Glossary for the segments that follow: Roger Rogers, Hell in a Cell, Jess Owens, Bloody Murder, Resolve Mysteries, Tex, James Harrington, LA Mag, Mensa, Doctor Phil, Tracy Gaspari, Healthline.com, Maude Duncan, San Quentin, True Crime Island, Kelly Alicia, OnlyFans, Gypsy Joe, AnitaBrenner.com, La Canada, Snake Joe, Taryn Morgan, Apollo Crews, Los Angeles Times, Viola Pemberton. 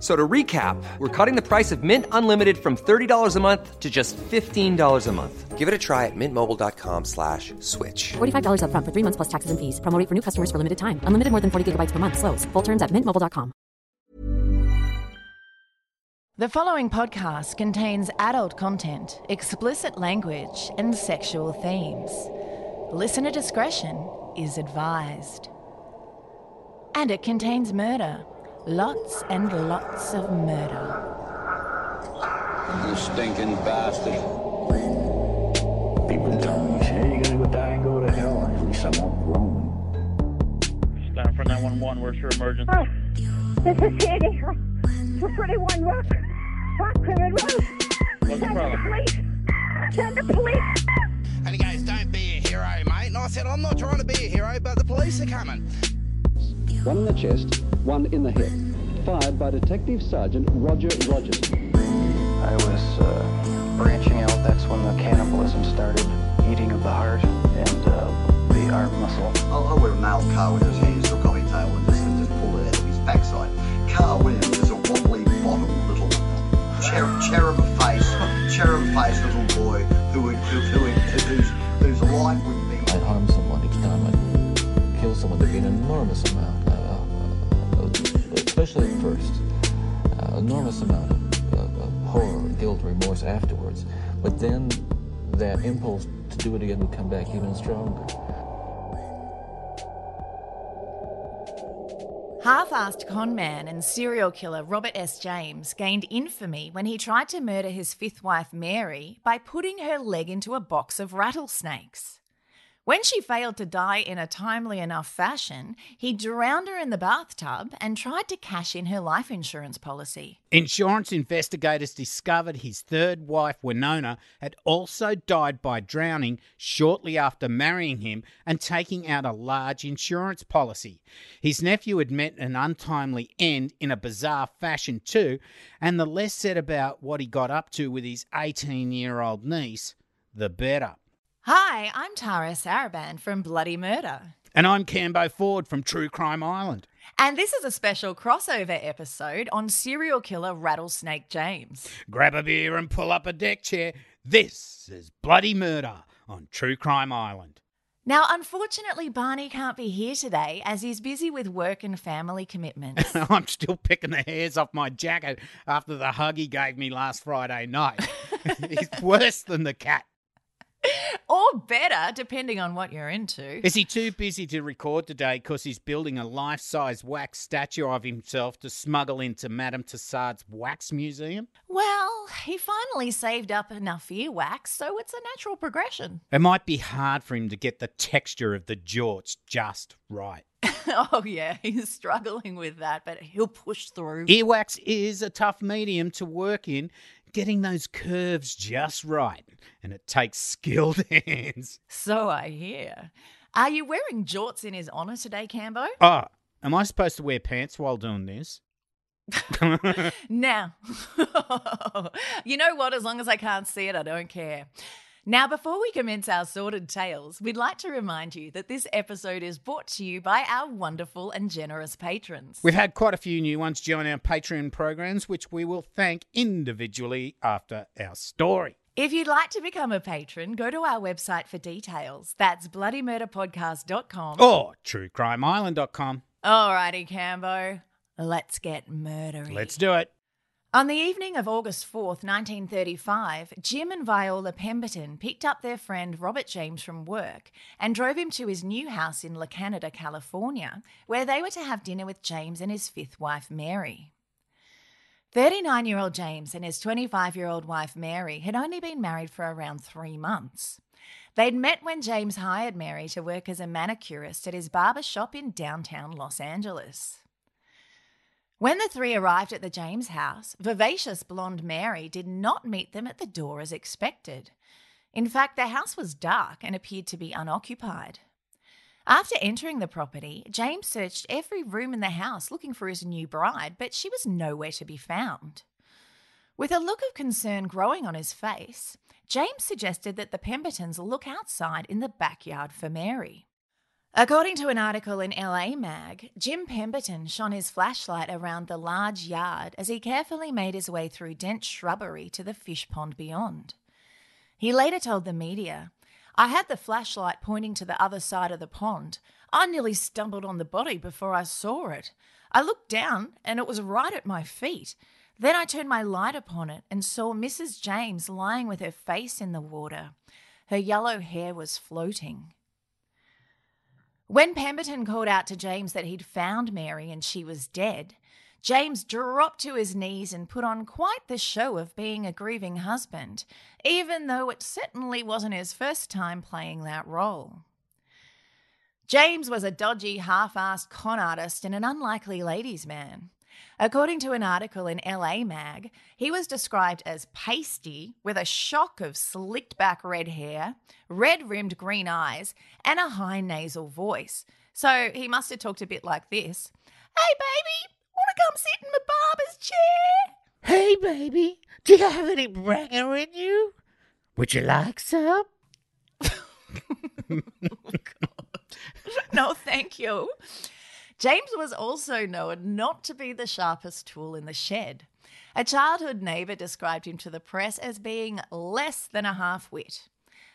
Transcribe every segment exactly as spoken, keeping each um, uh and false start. So to recap, we're cutting the price of Mint Unlimited from thirty dollars a month to just fifteen dollars a month. Give it a try at mintmobile.com slash switch. forty-five dollars up front for three months plus taxes and fees. Promo rate for new customers for limited time. Unlimited more than forty gigabytes per month. Slows full terms at mint mobile dot com. The following podcast contains adult content, explicit language, and sexual themes. Listener discretion is advised. And it contains murder. Lots and lots of murder. You stinking bastard. People tell me, hey, you're gonna go die and go to hell. At least I'm not wrong. Stand for nine one one, where's your emergency? Oh, this is Sandy. two thirty-one Rock. Rock Crimin Road. What's the problem? Send the police. Send the police. And the guy's, don't be a hero, mate. And I said, I'm not trying to be a hero, but the police are coming. One in the chest, one in the hip. Fired by Detective Sergeant Roger Rogers. I was uh, branching out. That's when the cannibalism started. Eating of the heart and uh, the arm muscle. Oh, I wear a male Carl Williams. He used to call me Tail Winters and just pulled it out of his backside. Carl Williams is a wobbly, bottom little cher- cherub face, cherub face little boy who would, who, who, who's, whose life would be. I'd harm someone each time I'd kill someone. There'd be an enormous amount. Especially at first, uh, enormous amount of, of, of horror, guilt, remorse afterwards. But then that impulse to do it again would come back even stronger. Half-assed conman and serial killer Robert S. James gained infamy when he tried to murder his fifth wife Mary by putting her leg into a box of rattlesnakes. When she failed to die in a timely enough fashion, he drowned her in the bathtub and tried to cash in her life insurance policy. Insurance investigators discovered his third wife, Winona, had also died by drowning shortly after marrying him and taking out a large insurance policy. His nephew had met an untimely end in a bizarre fashion too, and the less said about what he got up to with his eighteen-year-old niece, the better. Hi, I'm Tara Saraband from Bloody Murder. And I'm Cambo Ford from True Crime Island. And this is a special crossover episode on serial killer Rattlesnake James. Grab a beer and pull up a deck chair. This is Bloody Murder on True Crime Island. Now, unfortunately, Barney can't be here today as he's busy with work and family commitments. I'm still picking the hairs off my jacket after the hug he gave me last Friday night. He's worse than the cat. Or better, depending on what you're into. Is he too busy to record today because he's building a life-size wax statue of himself to smuggle into Madame Tussaud's wax museum? Well, he finally saved up enough earwax, so it's a natural progression. It might be hard for him to get the texture of the jorts just right. Oh, yeah, he's struggling with that, but he'll push through. Earwax is a tough medium to work in, getting those curves just right, and it takes skilled hands. So I hear. Are you wearing jorts in his honour today, Cambo? Oh, am I supposed to wear pants while doing this? Now, you know what? As long as I can't see it, I don't care. Now, before we commence our sordid tales, we'd like to remind you that this episode is brought to you by our wonderful and generous patrons. We've had quite a few new ones join our Patreon programs, which we will thank individually after our story. If you'd like to become a patron, go to our website for details. That's bloody murder podcast dot com. Or true crime island dot com. All righty, Cambo. Let's get murdery. Let's do it. On the evening of August fourth, nineteen thirty-five, Jim and Viola Pemberton picked up their friend Robert James from work and drove him to his new house in La Canada, California, where they were to have dinner with James and his fifth wife, Mary. thirty-nine-year-old James and his twenty-five-year-old wife, Mary, had only been married for around three months. They'd met when James hired Mary to work as a manicurist at his barber shop in downtown Los Angeles. When the three arrived at the James house, vivacious blonde Mary did not meet them at the door as expected. In fact, the house was dark and appeared to be unoccupied. After entering the property, James searched every room in the house looking for his new bride, but she was nowhere to be found. With a look of concern growing on his face, James suggested that the Pembertons look outside in the backyard for Mary. According to an article in L A Mag, Jim Pemberton shone his flashlight around the large yard as he carefully made his way through dense shrubbery to the fish pond beyond. He later told the media, "I had the flashlight pointing to the other side of the pond. I nearly stumbled on the body before I saw it. I looked down and it was right at my feet. Then I turned my light upon it and saw Missus James lying with her face in the water. Her yellow hair was floating." When Pemberton called out to James that he'd found Mary and she was dead, James dropped to his knees and put on quite the show of being a grieving husband, even though it certainly wasn't his first time playing that role. James was a dodgy, half-assed con artist and an unlikely ladies' man. According to an article in L A Mag, he was described as pasty, with a shock of slicked-back red hair, red-rimmed green eyes, and a high nasal voice. So he must have talked a bit like this. "Hey, baby! Want to come sit in my barber's chair? Hey, baby, do you have any branger in you? Would you like some?" Oh, God. No, thank you. James was also known not to be the sharpest tool in the shed. A childhood neighbour described him to the press as being less than a half-wit.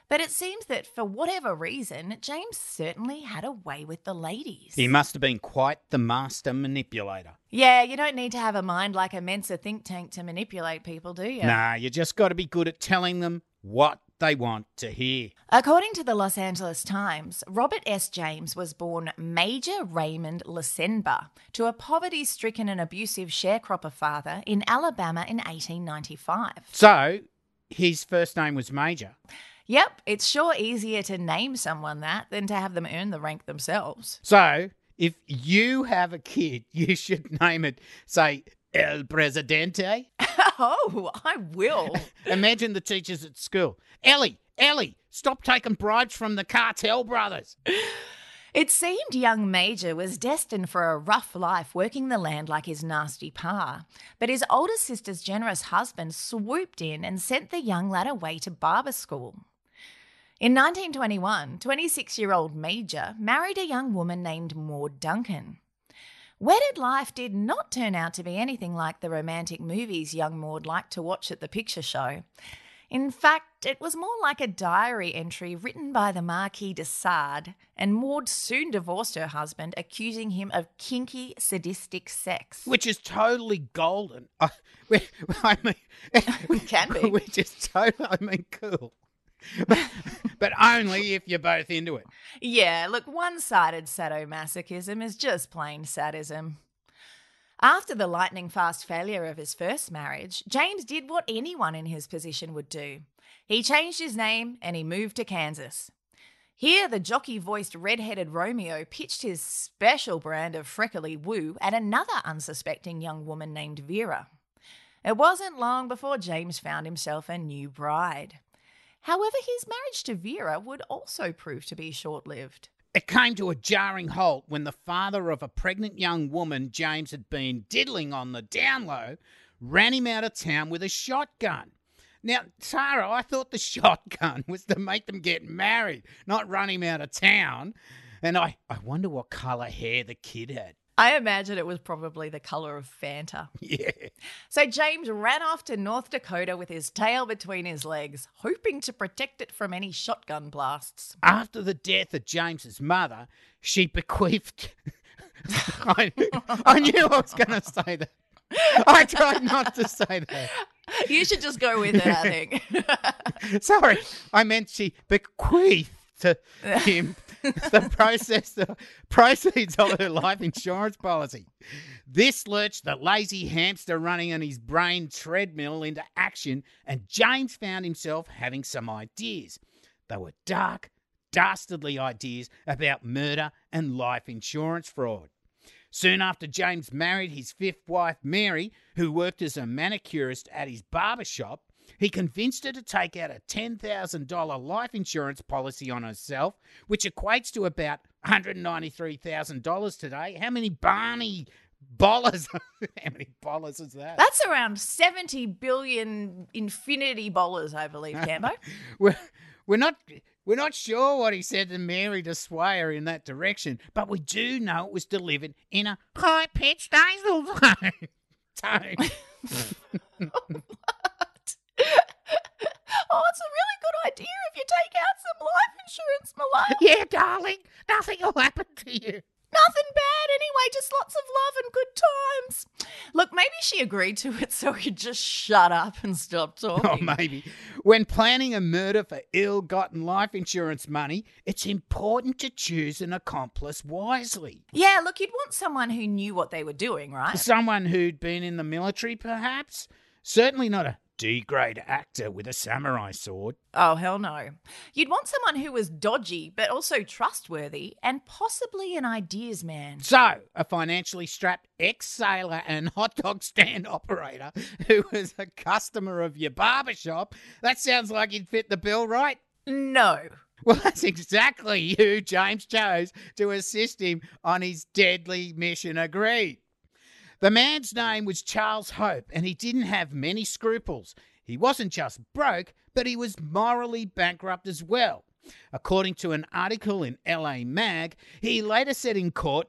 But it seems that for whatever reason, James certainly had a way with the ladies. He must have been quite the master manipulator. Yeah, you don't need to have a mind like a Mensa think tank to manipulate people, do you? Nah, you just got to be good at telling them what they want to hear. According to the Los Angeles Times, Robert S. James was born Major Raymond Lisenba to a poverty-stricken and abusive sharecropper father in Alabama in eighteen ninety-five. So, his first name was Major. Yep, it's sure easier to name someone that than to have them earn the rank themselves. So, if you have a kid, you should name it, say, El Presidente. Oh, I will. Imagine the teachers at school. "Ellie, Ellie, stop taking bribes from the cartel brothers." It seemed young Major was destined for a rough life working the land like his nasty pa, but his older sister's generous husband swooped in and sent the young lad away to barber school. In nineteen twenty-one, twenty-six-year-old Major married a young woman named Maude Duncan. Wedded life did not turn out to be anything like the romantic movies young Maude liked to watch at the picture show. In fact, it was more like a diary entry written by the Marquis de Sade, and Maude soon divorced her husband, accusing him of kinky, sadistic sex. Which is totally golden. I, we, I mean, we can be. We're just totally, I mean, cool. But, but only if you're both into it. Yeah, look, one-sided sadomasochism is just plain sadism. After the lightning-fast failure of his first marriage, James did what anyone in his position would do. He changed his name and he moved to Kansas. Here, the jockey-voiced red-headed Romeo pitched his special brand of freckly woo at another unsuspecting young woman named Vera. It wasn't long before James found himself a new bride. However, his marriage to Vera would also prove to be short-lived. It came to a jarring halt when the father of a pregnant young woman James had been diddling on the down low ran him out of town with a shotgun. Now, Tara, I thought the shotgun was to make them get married, not run him out of town. And I, I wonder what colour hair the kid had. I imagine it was probably the colour of Fanta. Yeah. So James ran off to North Dakota with his tail between his legs, hoping to protect it from any shotgun blasts. After the death of James's mother, she bequeathed... I, I knew I was going to say that. I tried not to say that. You should just go with it, I think. Sorry, I meant she bequeathed to him the process the proceeds of her life insurance policy. This lurched the lazy hamster running on his brain treadmill into action, and James found himself having some ideas. They were dark, dastardly ideas about murder and life insurance fraud. Soon after, James married his fifth wife, Mary, who worked as a manicurist at his barber shop, He convinced her to take out a ten thousand dollars life insurance policy on herself, which equates to about one hundred ninety-three thousand dollars today. How many Barney bollers? How many bollers is that? That's around seventy billion infinity bollers, I believe, Cambo. we're, we're not... We're not sure what he said to Mary to sway her in that direction, but we do know it was delivered in a high-pitched nasal tone. What? Oh, it's a really good idea if you take out some life insurance, Malone. Yeah, darling, nothing will happen to you. Nothing bad anyway, just lots of love and good times. Look, maybe she agreed to it so he'd just shut up and stop talking. Oh, maybe. When planning a murder for ill-gotten life insurance money, it's important to choose an accomplice wisely. Yeah, look, you'd want someone who knew what they were doing, right? Someone who'd been in the military, perhaps. Certainly not a D-grade actor with a samurai sword. Oh, hell no. You'd want someone who was dodgy but also trustworthy and possibly an ideas man. So, a financially strapped ex-sailor and hot dog stand operator who was a customer of your barbershop, that sounds like he'd fit the bill, right? No. Well, that's exactly who James chose to assist him on his deadly mission. Agreed. The man's name was Charles Hope, and he didn't have many scruples. He wasn't just broke, but he was morally bankrupt as well. According to an article in L A Mag, he later said in court,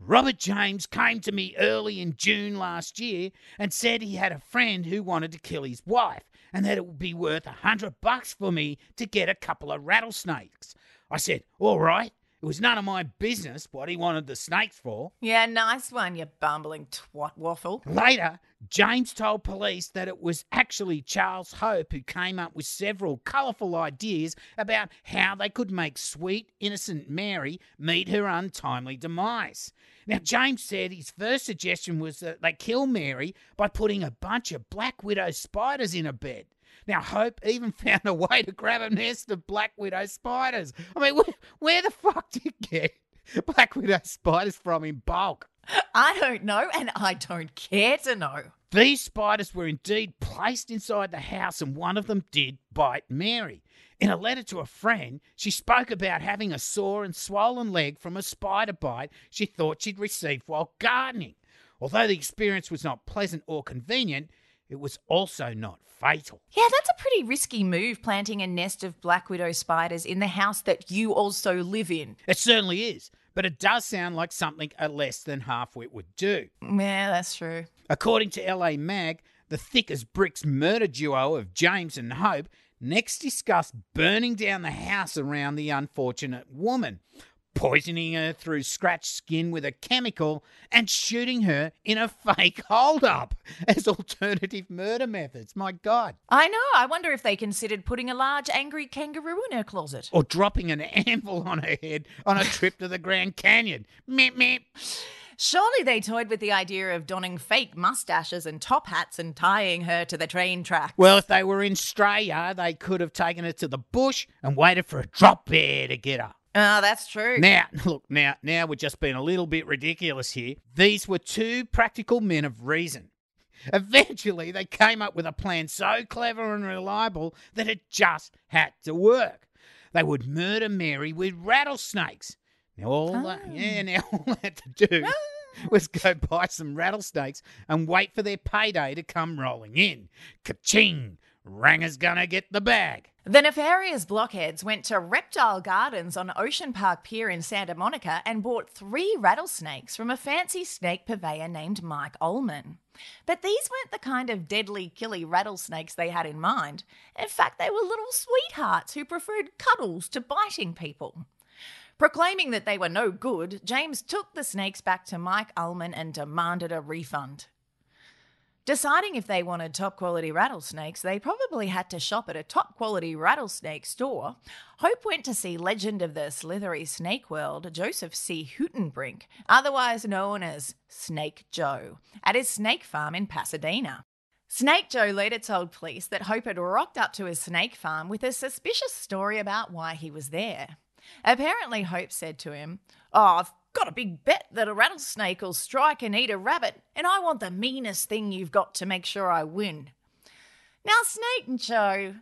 "Robert James came to me early in June last year and said he had a friend who wanted to kill his wife and that it would be worth a hundred bucks for me to get a couple of rattlesnakes. I said, all right. It was none of my business what he wanted the snakes for." Yeah, nice one, you bumbling twat waffle. Later, James told police that it was actually Charles Hope who came up with several colourful ideas about how they could make sweet, innocent Mary meet her untimely demise. Now, James said his first suggestion was that they kill Mary by putting a bunch of black widow spiders in her bed. Now, Hope even found a way to grab a nest of black widow spiders. I mean, where, where the fuck did you get black widow spiders from in bulk? I don't know, and I don't care to know. These spiders were indeed placed inside the house, and one of them did bite Mary. In a letter to a friend, she spoke about having a sore and swollen leg from a spider bite she thought she'd received while gardening. Although the experience was not pleasant or convenient, it was also not fatal. Yeah, that's a pretty risky move, planting a nest of black widow spiders in the house that you also live in. It certainly is, but it does sound like something a less than halfwit would do. Yeah, that's true. According to L A Mag, the thick as bricks murder duo of James and Hope next discussed burning down the house around the unfortunate woman, poisoning her through scratched skin with a chemical and shooting her in a fake hold-up as alternative murder methods. My God. I know. I wonder if they considered putting a large angry kangaroo in her closet. Or dropping an anvil on her head on a trip to the Grand Canyon. Meep, meep. Surely they toyed with the idea of donning fake mustaches and top hats and tying her to the train tracks. Well, if they were in Australia, they could have taken her to the bush and waited for a drop bear to get her. Oh, that's true. Now, look, now, now we're just being a little bit ridiculous here. These were two practical men of reason. Eventually, they came up with a plan so clever and reliable that it just had to work. They would murder Mary with rattlesnakes. Now, all oh. that, yeah, now all they had to do was go buy some rattlesnakes and wait for their payday to come rolling in. Ka-ching! Ranger's gonna get the bag. The nefarious blockheads went to Reptile Gardens on Ocean Park Pier in Santa Monica and bought three rattlesnakes from a fancy snake purveyor named Mike Ullman. But these weren't the kind of deadly, killy rattlesnakes they had in mind. In fact, they were little sweethearts who preferred cuddles to biting people. Proclaiming that they were no good, James took the snakes back to Mike Ullman and demanded a refund. Deciding if they wanted top-quality rattlesnakes, they probably had to shop at a top-quality rattlesnake store. Hope went to see legend of the slithery snake world, Joseph C. Hutenbrink, otherwise known as Snake Joe, at his snake farm in Pasadena. Snake Joe later told police that Hope had rocked up to his snake farm with a suspicious story about why he was there. Apparently, Hope said to him, "Oh, I've got a big bet that a rattlesnake will strike and eat a rabbit, and I want the meanest thing you've got to make sure I win." Now, Snake Joe,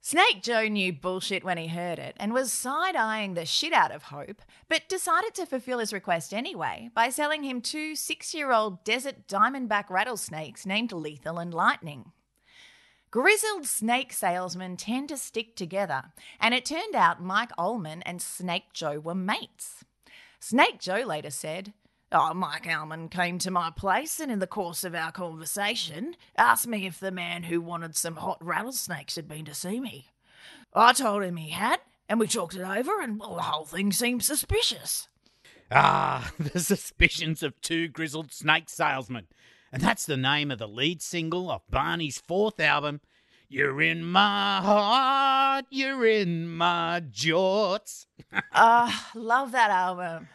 Snake Joe knew bullshit when he heard it and was side-eyeing the shit out of Hope, but decided to fulfill his request anyway by selling him two six-year-old desert diamondback rattlesnakes named Lethal and Lightning. Grizzled snake salesmen tend to stick together, and it turned out Mike Ullman and Snake Joe were mates. Snake Joe later said, "Oh, Mike Ullman came to my place and in the course of our conversation asked me if the man who wanted some hot rattlesnakes had been to see me. I told him he had, and we talked it over, and well, the whole thing seemed suspicious." Ah, the suspicions of two grizzled snake salesmen. And that's the name of the lead single off Barney's fourth album, You're in My Heart, You're in My Jorts. Ah, oh, love that album.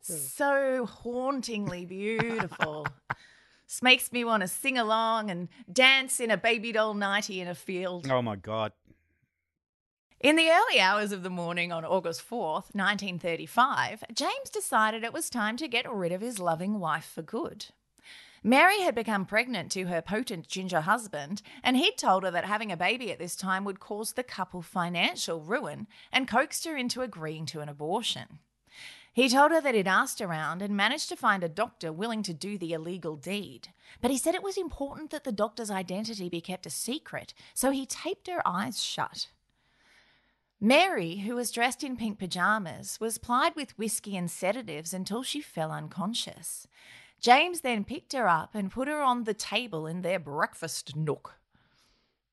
So hauntingly beautiful. This makes me want to sing along and dance in a baby doll nightie in a field. Oh, my God. In the early hours of the morning on August fourth, nineteen thirty-five, James decided it was time to get rid of his loving wife for good. Mary had become pregnant to her potent ginger husband, and he'd told her that having a baby at this time would cause the couple financial ruin and coaxed her into agreeing to an abortion. He told her that he'd asked around and managed to find a doctor willing to do the illegal deed. But he said it was important that the doctor's identity be kept a secret, so he taped her eyes shut. Mary, who was dressed in pink pajamas, was plied with whiskey and sedatives until she fell unconscious. James then picked her up and put her on the table in their breakfast nook.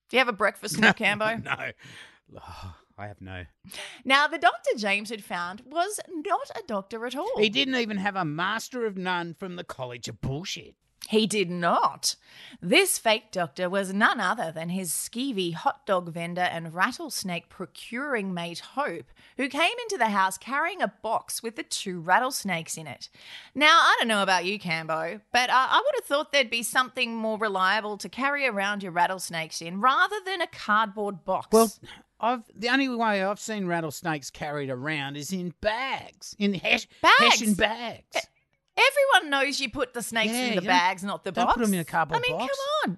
Do you have a breakfast nook, Cambo? No. Oh, I have no. Now, the doctor James had found was not a doctor at all. He didn't even have a master of none from the College of Bullshit. He did not. This fake doctor was none other than his skeevy hot dog vendor and rattlesnake procuring mate Hope, who came into the house carrying a box with the two rattlesnakes in it. Now, I don't know about you, Cambo, but uh, I would have thought there'd be something more reliable to carry around your rattlesnakes in rather than a cardboard box. Well, I've, the only way I've seen rattlesnakes carried around is in bags, in hesh, bags. Hessian bags. It- Everyone knows you put the snakes yeah, in the bags, not the don't box. Don't put them in a cardboard box. I mean, box. Come on.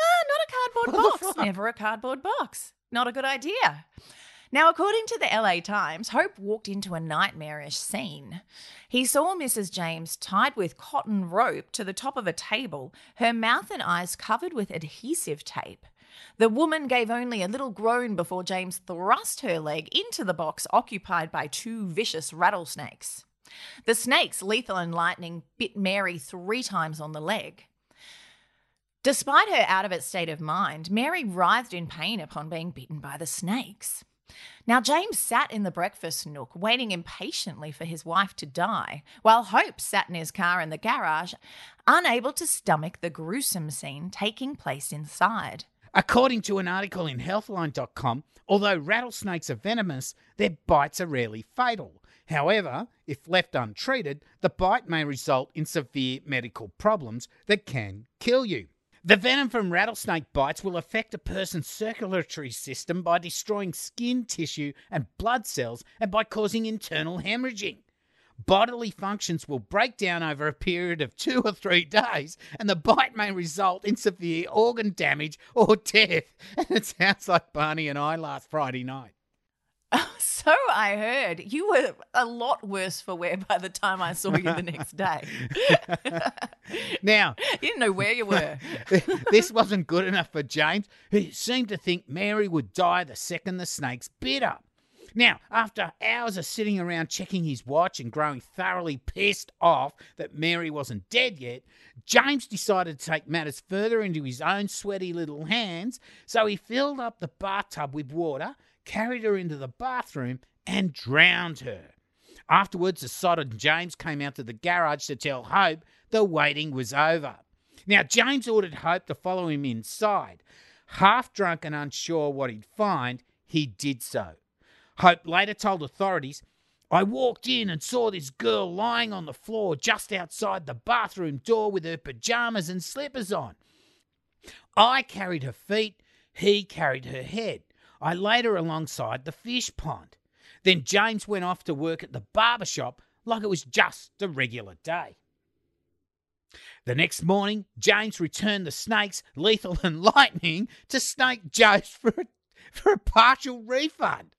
Ah, not a cardboard box. Never a cardboard box. Not a good idea. Now, according to the L A Times, Hope walked into a nightmarish scene. He saw Missus James tied with cotton rope to the top of a table, her mouth and eyes covered with adhesive tape. The woman gave only a little groan before James thrust her leg into the box occupied by two vicious rattlesnakes. The snakes, Lethal and Lightning, bit Mary three times on the leg. Despite her out-of-it state of mind, Mary writhed in pain upon being bitten by the snakes. Now, James sat in the breakfast nook, waiting impatiently for his wife to die, while Hope sat in his car in the garage, unable to stomach the gruesome scene taking place inside. According to an article in Healthline dot com, although rattlesnakes are venomous, their bites are rarely fatal. However, if left untreated, the bite may result in severe medical problems that can kill you. The venom from rattlesnake bites will affect a person's circulatory system by destroying skin tissue and blood cells and by causing internal hemorrhaging. Bodily functions will break down over a period of two or three days, and the bite may result in severe organ damage or death. And it sounds like Barney and I last Friday night. Oh, so I heard. You were a lot worse for wear by the time I saw you the next day. Now, you didn't know where you were. This wasn't good enough for James, who seemed to think Mary would die the second the snakes bit her. Now, after hours of sitting around checking his watch and growing thoroughly pissed off that Mary wasn't dead yet, James decided to take matters further into his own sweaty little hands, so he filled up the bathtub with water, carried her into the bathroom and drowned her. Afterwards, the sodden James came out to the garage to tell Hope the waiting was over. Now, James ordered Hope to follow him inside. Half drunk and unsure what he'd find, he did so. Hope later told authorities, "I walked in and saw this girl lying on the floor just outside the bathroom door with her pajamas and slippers on. I carried her feet, he carried her head. I laid her alongside the fish pond. Then James went off to work at the barber shop like it was just a regular day." The next morning, James returned the snakes, Lethal and Lightning, to Snake Joe for a, for a partial refund.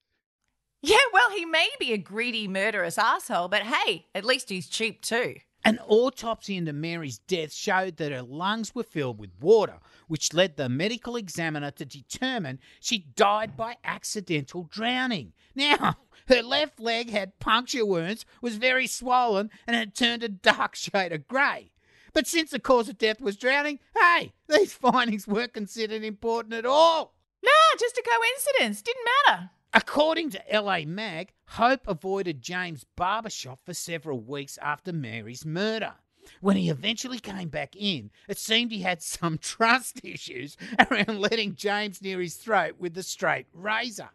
Yeah, well, he may be a greedy, murderous asshole, but hey, at least he's cheap too. An autopsy into Mary's death showed that her lungs were filled with water, which led the medical examiner to determine she died by accidental drowning. Now, her left leg had puncture wounds, was very swollen, and had turned a dark shade of grey. But since the cause of death was drowning, hey, these findings weren't considered important at all. Nah, just a coincidence. Didn't matter. According to L A Mag, Hope avoided James' barbershop for several weeks after Mary's murder. When he eventually came back in, it seemed he had some trust issues around letting James near his throat with the straight razor.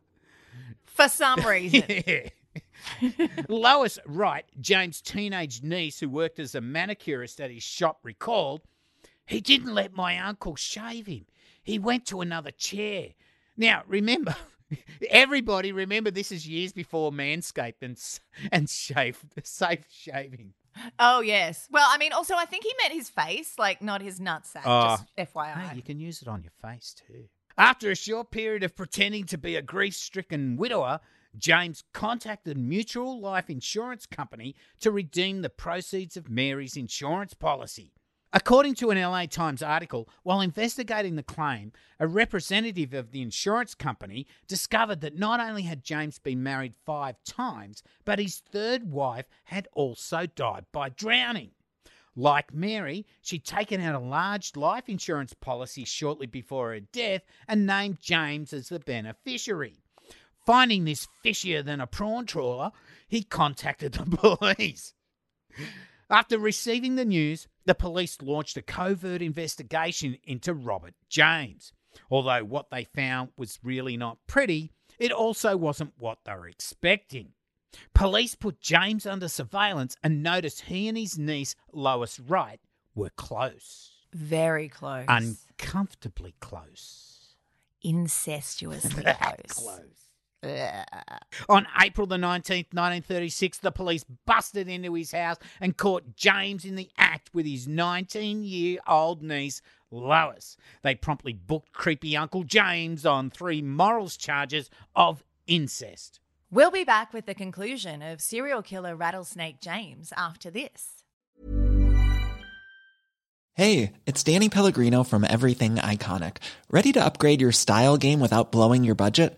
For some reason. Yeah. Lois Wright, James' teenage niece who worked as a manicurist at his shop, recalled, "He didn't let my uncle shave him. He went to another chair." Now, remember... Everybody, remember, this is years before Manscaped and and shave, safe shaving. Oh, yes. Well, I mean, also, I think he meant his face, like not his nutsack, oh. Just F Y I. Hey, you can use it on your face too. After a short period of pretending to be a grief-stricken widower, James contacted Mutual Life Insurance Company to redeem the proceeds of Mary's insurance policy. According to an L A Times article, while investigating the claim, a representative of the insurance company discovered that not only had James been married five times, but his third wife had also died by drowning. Like Mary, she'd taken out a large life insurance policy shortly before her death and named James as the beneficiary. Finding this fishier than a prawn trawler, he contacted the police. After receiving the news, the police launched a covert investigation into Robert James. Although what they found was really not pretty, it also wasn't what they were expecting. Police put James under surveillance and noticed he and his niece, Lois Wright, were close. Very close. Uncomfortably close. Incestuously close. Close. Yeah. On April the nineteenth, nineteen thirty-six, the police busted into his house and caught James in the act with his nineteen-year-old niece, Lois. They promptly booked creepy Uncle James on three morals charges of incest. We'll be back with the conclusion of serial killer Rattlesnake James after this. Hey, it's Danny Pellegrino from Everything Iconic. Ready to upgrade your style game without blowing your budget?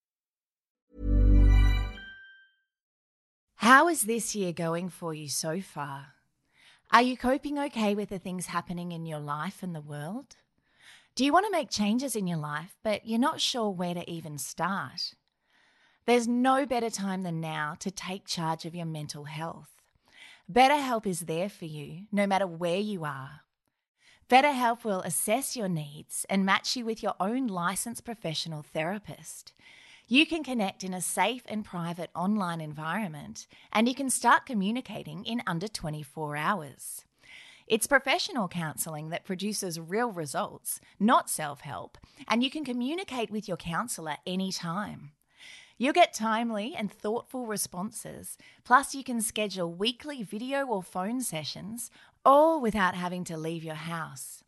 How is this year going for you so far? Are you coping okay with the things happening in your life and the world? Do you want to make changes in your life, but you're not sure where to even start? There's no better time than now to take charge of your mental health. BetterHelp is there for you, no matter where you are. BetterHelp will assess your needs and match you with your own licensed professional therapist. You can connect in a safe and private online environment, and you can start communicating in under twenty-four hours. It's professional counselling that produces real results, not self-help, and you can communicate with your counsellor anytime. You'll get timely and thoughtful responses, plus you can schedule weekly video or phone sessions, all without having to leave your house.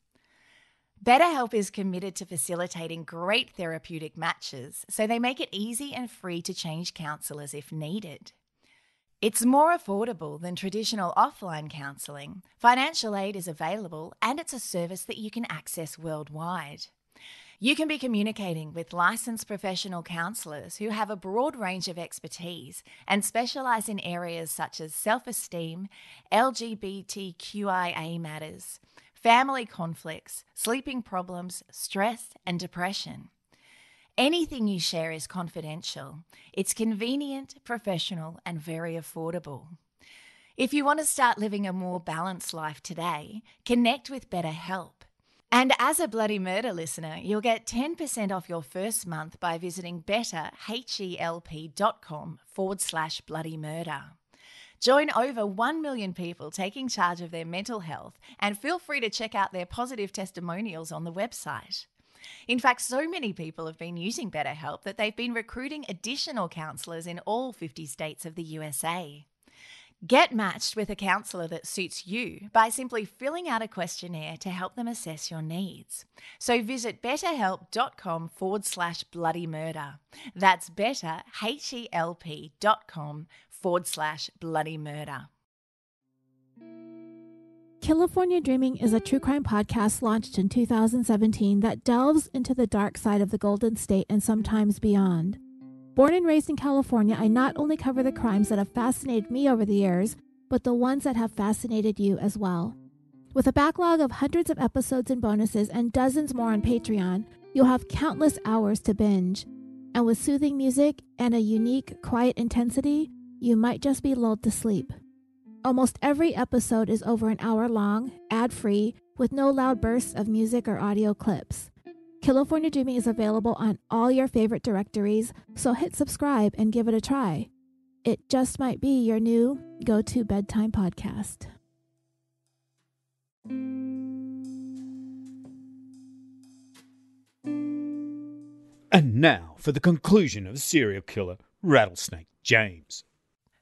BetterHelp is committed to facilitating great therapeutic matches, so they make it easy and free to change counsellors if needed. It's more affordable than traditional offline counselling. Financial aid is available, and it's a service that you can access worldwide. You can be communicating with licensed professional counsellors who have a broad range of expertise and specialise in areas such as self-esteem, L G B T Q I A matters, family conflicts, sleeping problems, stress, and depression. Anything you share is confidential. It's convenient, professional, and very affordable. If you want to start living a more balanced life today, connect with BetterHelp. And as a Bloody Murder listener, you'll get ten percent off your first month by visiting betterhelp.com forward slash bloody murder. Join over one million people taking charge of their mental health, and feel free to check out their positive testimonials on the website. In fact, so many people have been using BetterHelp that they've been recruiting additional counsellors in all fifty states of the U S A. Get matched with a counsellor that suits you by simply filling out a questionnaire to help them assess your needs. So visit betterhelp.com forward slash bloody murder. That's betterhelp.com forward slash bloody murder. California Dreaming is a true crime podcast launched in two thousand seventeen that delves into the dark side of the Golden State and sometimes beyond. Born and raised in California, I not only cover the crimes that have fascinated me over the years, but the ones that have fascinated you as well. With a backlog of hundreds of episodes and bonuses and dozens more on Patreon, you'll have countless hours to binge. And with soothing music and a unique, quiet intensity, you might just be lulled to sleep. Almost every episode is over an hour long, ad-free, with no loud bursts of music or audio clips. California Dreaming is available on all your favorite directories, so hit subscribe and give it a try. It just might be your new go-to bedtime podcast. And now for the conclusion of serial killer Rattlesnake James.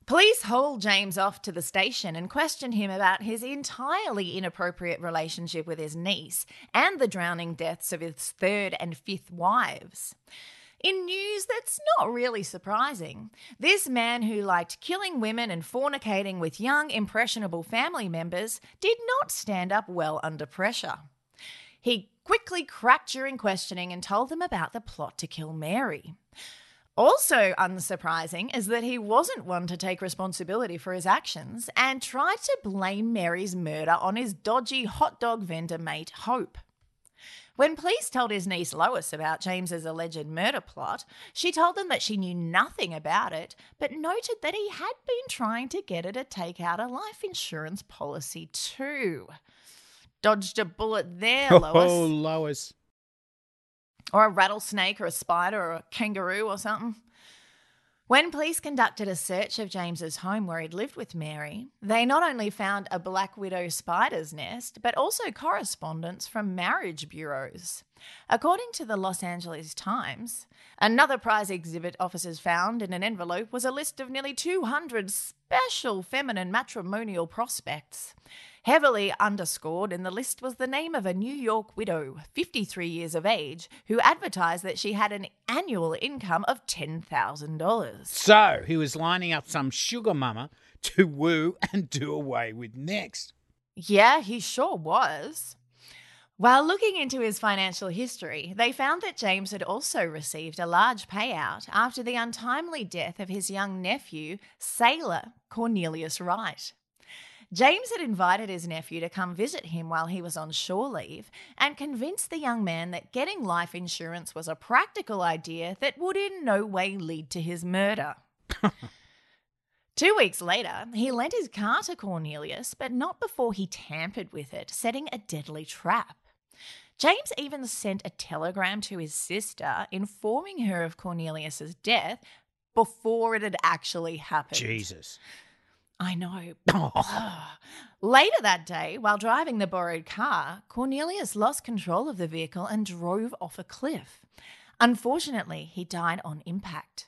Police haul James off to the station and question him about his entirely inappropriate relationship with his niece and the drowning deaths of his third and fifth wives. In news that's not really surprising, this man who liked killing women and fornicating with young, impressionable family members did not stand up well under pressure. He quickly cracked during questioning and told them about the plot to kill Mary. Also unsurprising is that he wasn't one to take responsibility for his actions and tried to blame Mary's murder on his dodgy hot dog vendor mate, Hope. When police told his niece Lois about James's alleged murder plot, she told them that she knew nothing about it, but noted that he had been trying to get her to take out a life insurance policy too. Dodged a bullet there, Lois. Oh, Lois. Or a rattlesnake or a spider or a kangaroo or something. When police conducted a search of James's home where he'd lived with Mary, they not only found a black widow spider's nest, but also correspondence from marriage bureaus. According to the Los Angeles Times, another prize exhibit officers found in an envelope was a list of nearly two hundred special feminine matrimonial prospects. Heavily underscored in the list was the name of a New York widow, fifty-three years of age, who advertised that she had an annual income of ten thousand dollars. So he was lining up some sugar mama to woo and do away with next. Yeah, he sure was. While looking into his financial history, they found that James had also received a large payout after the untimely death of his young nephew, Sailor Cornelius Wright. James had invited his nephew to come visit him while he was on shore leave and convinced the young man that getting life insurance was a practical idea that would in no way lead to his murder. Two weeks later, he lent his car to Cornelius, but not before he tampered with it, setting a deadly trap. James even sent a telegram to his sister informing her of Cornelius's death before it had actually happened. Jesus. I know. Oh. Later that day, while driving the borrowed car, Cornelius lost control of the vehicle and drove off a cliff. Unfortunately, he died on impact.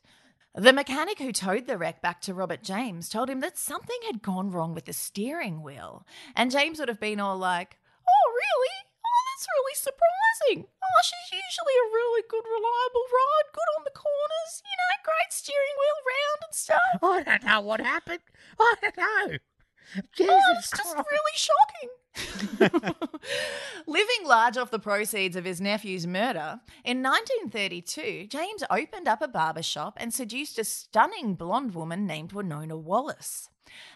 The mechanic who towed the wreck back to Robert James told him that something had gone wrong with the steering wheel, and James would have been all like, "Oh, really? Oh, that's really surprising. Oh, she's usually a really good, reliable ride, good on the corners, you know, great steering wheel, round and stuff. I don't know what happened. I don't know. Jesus oh, it's just Christ. Really shocking." Living large off the proceeds of his nephew's murder, in nineteen thirty-two, James opened up a barber shop and seduced a stunning blonde woman named Winona Wallace.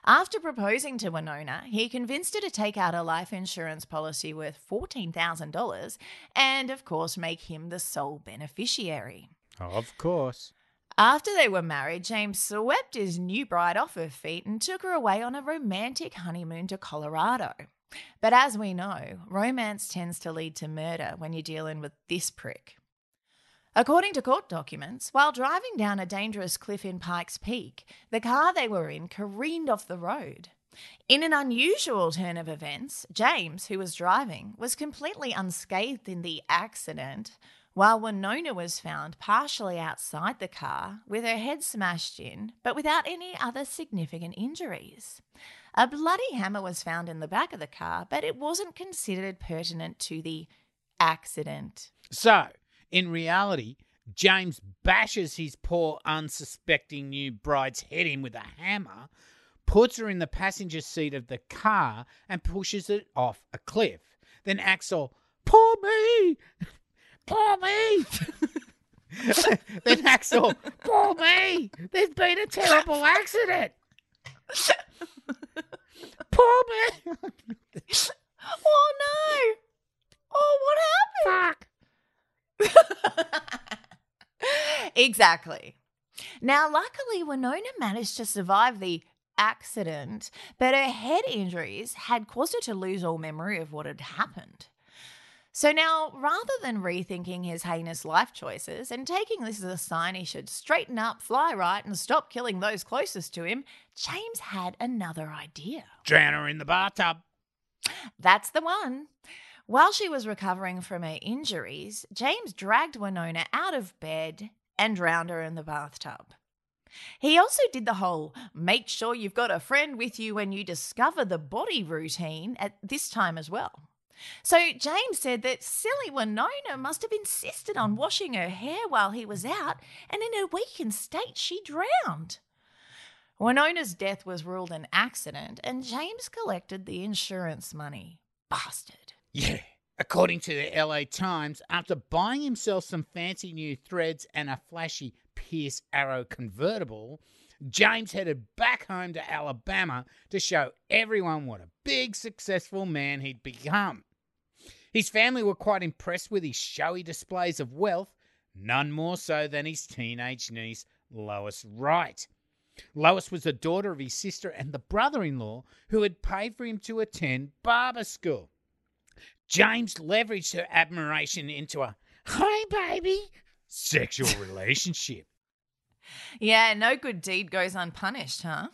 After proposing to Winona, he convinced her to take out a life insurance policy worth fourteen thousand dollars and, of course, make him the sole beneficiary. Of course. After they were married, James swept his new bride off her feet and took her away on a romantic honeymoon to Colorado. But as we know, romance tends to lead to murder when you're dealing with this prick. According to court documents, while driving down a dangerous cliff in Pikes Peak, the car they were in careened off the road. In an unusual turn of events, James, who was driving, was completely unscathed in the accident, while Winona was found partially outside the car with her head smashed in, but without any other significant injuries. A bloody hammer was found in the back of the car, but it wasn't considered pertinent to the accident. So, in reality, James bashes his poor, unsuspecting new bride's head in with a hammer, puts her in the passenger seat of the car, and pushes it off a cliff. Then Axel, poor me, poor me. Then Axel, poor me, there's been a terrible accident. Poor me. Oh, no. Oh, what happened? Fuck. Exactly. Now, luckily, Winona managed to survive the accident, but her head injuries had caused her to lose all memory of what had happened. So now, rather than rethinking his heinous life choices and taking this as a sign he should straighten up, fly right, and stop killing those closest to him, James had another idea. Drown her in the bathtub. That's the one. While she was recovering from her injuries, James dragged Winona out of bed and drowned her in the bathtub. He also did the whole make sure you've got a friend with you when you discover the body routine at this time as well. So James said that silly Winona must have insisted on washing her hair while he was out, and in her weakened state she drowned. Winona's death was ruled an accident, and James collected the insurance money. Bastard. Yeah, according to the L A Times, after buying himself some fancy new threads and a flashy Pierce Arrow convertible, James headed back home to Alabama to show everyone what a big, successful man he'd become. His family were quite impressed with his showy displays of wealth, none more so than his teenage niece, Lois Wright. Lois was the daughter of his sister and the brother-in-law who had paid for him to attend barber school. James leveraged her admiration into a, hi, baby, sexual relationship. Yeah, no good deed goes unpunished, huh?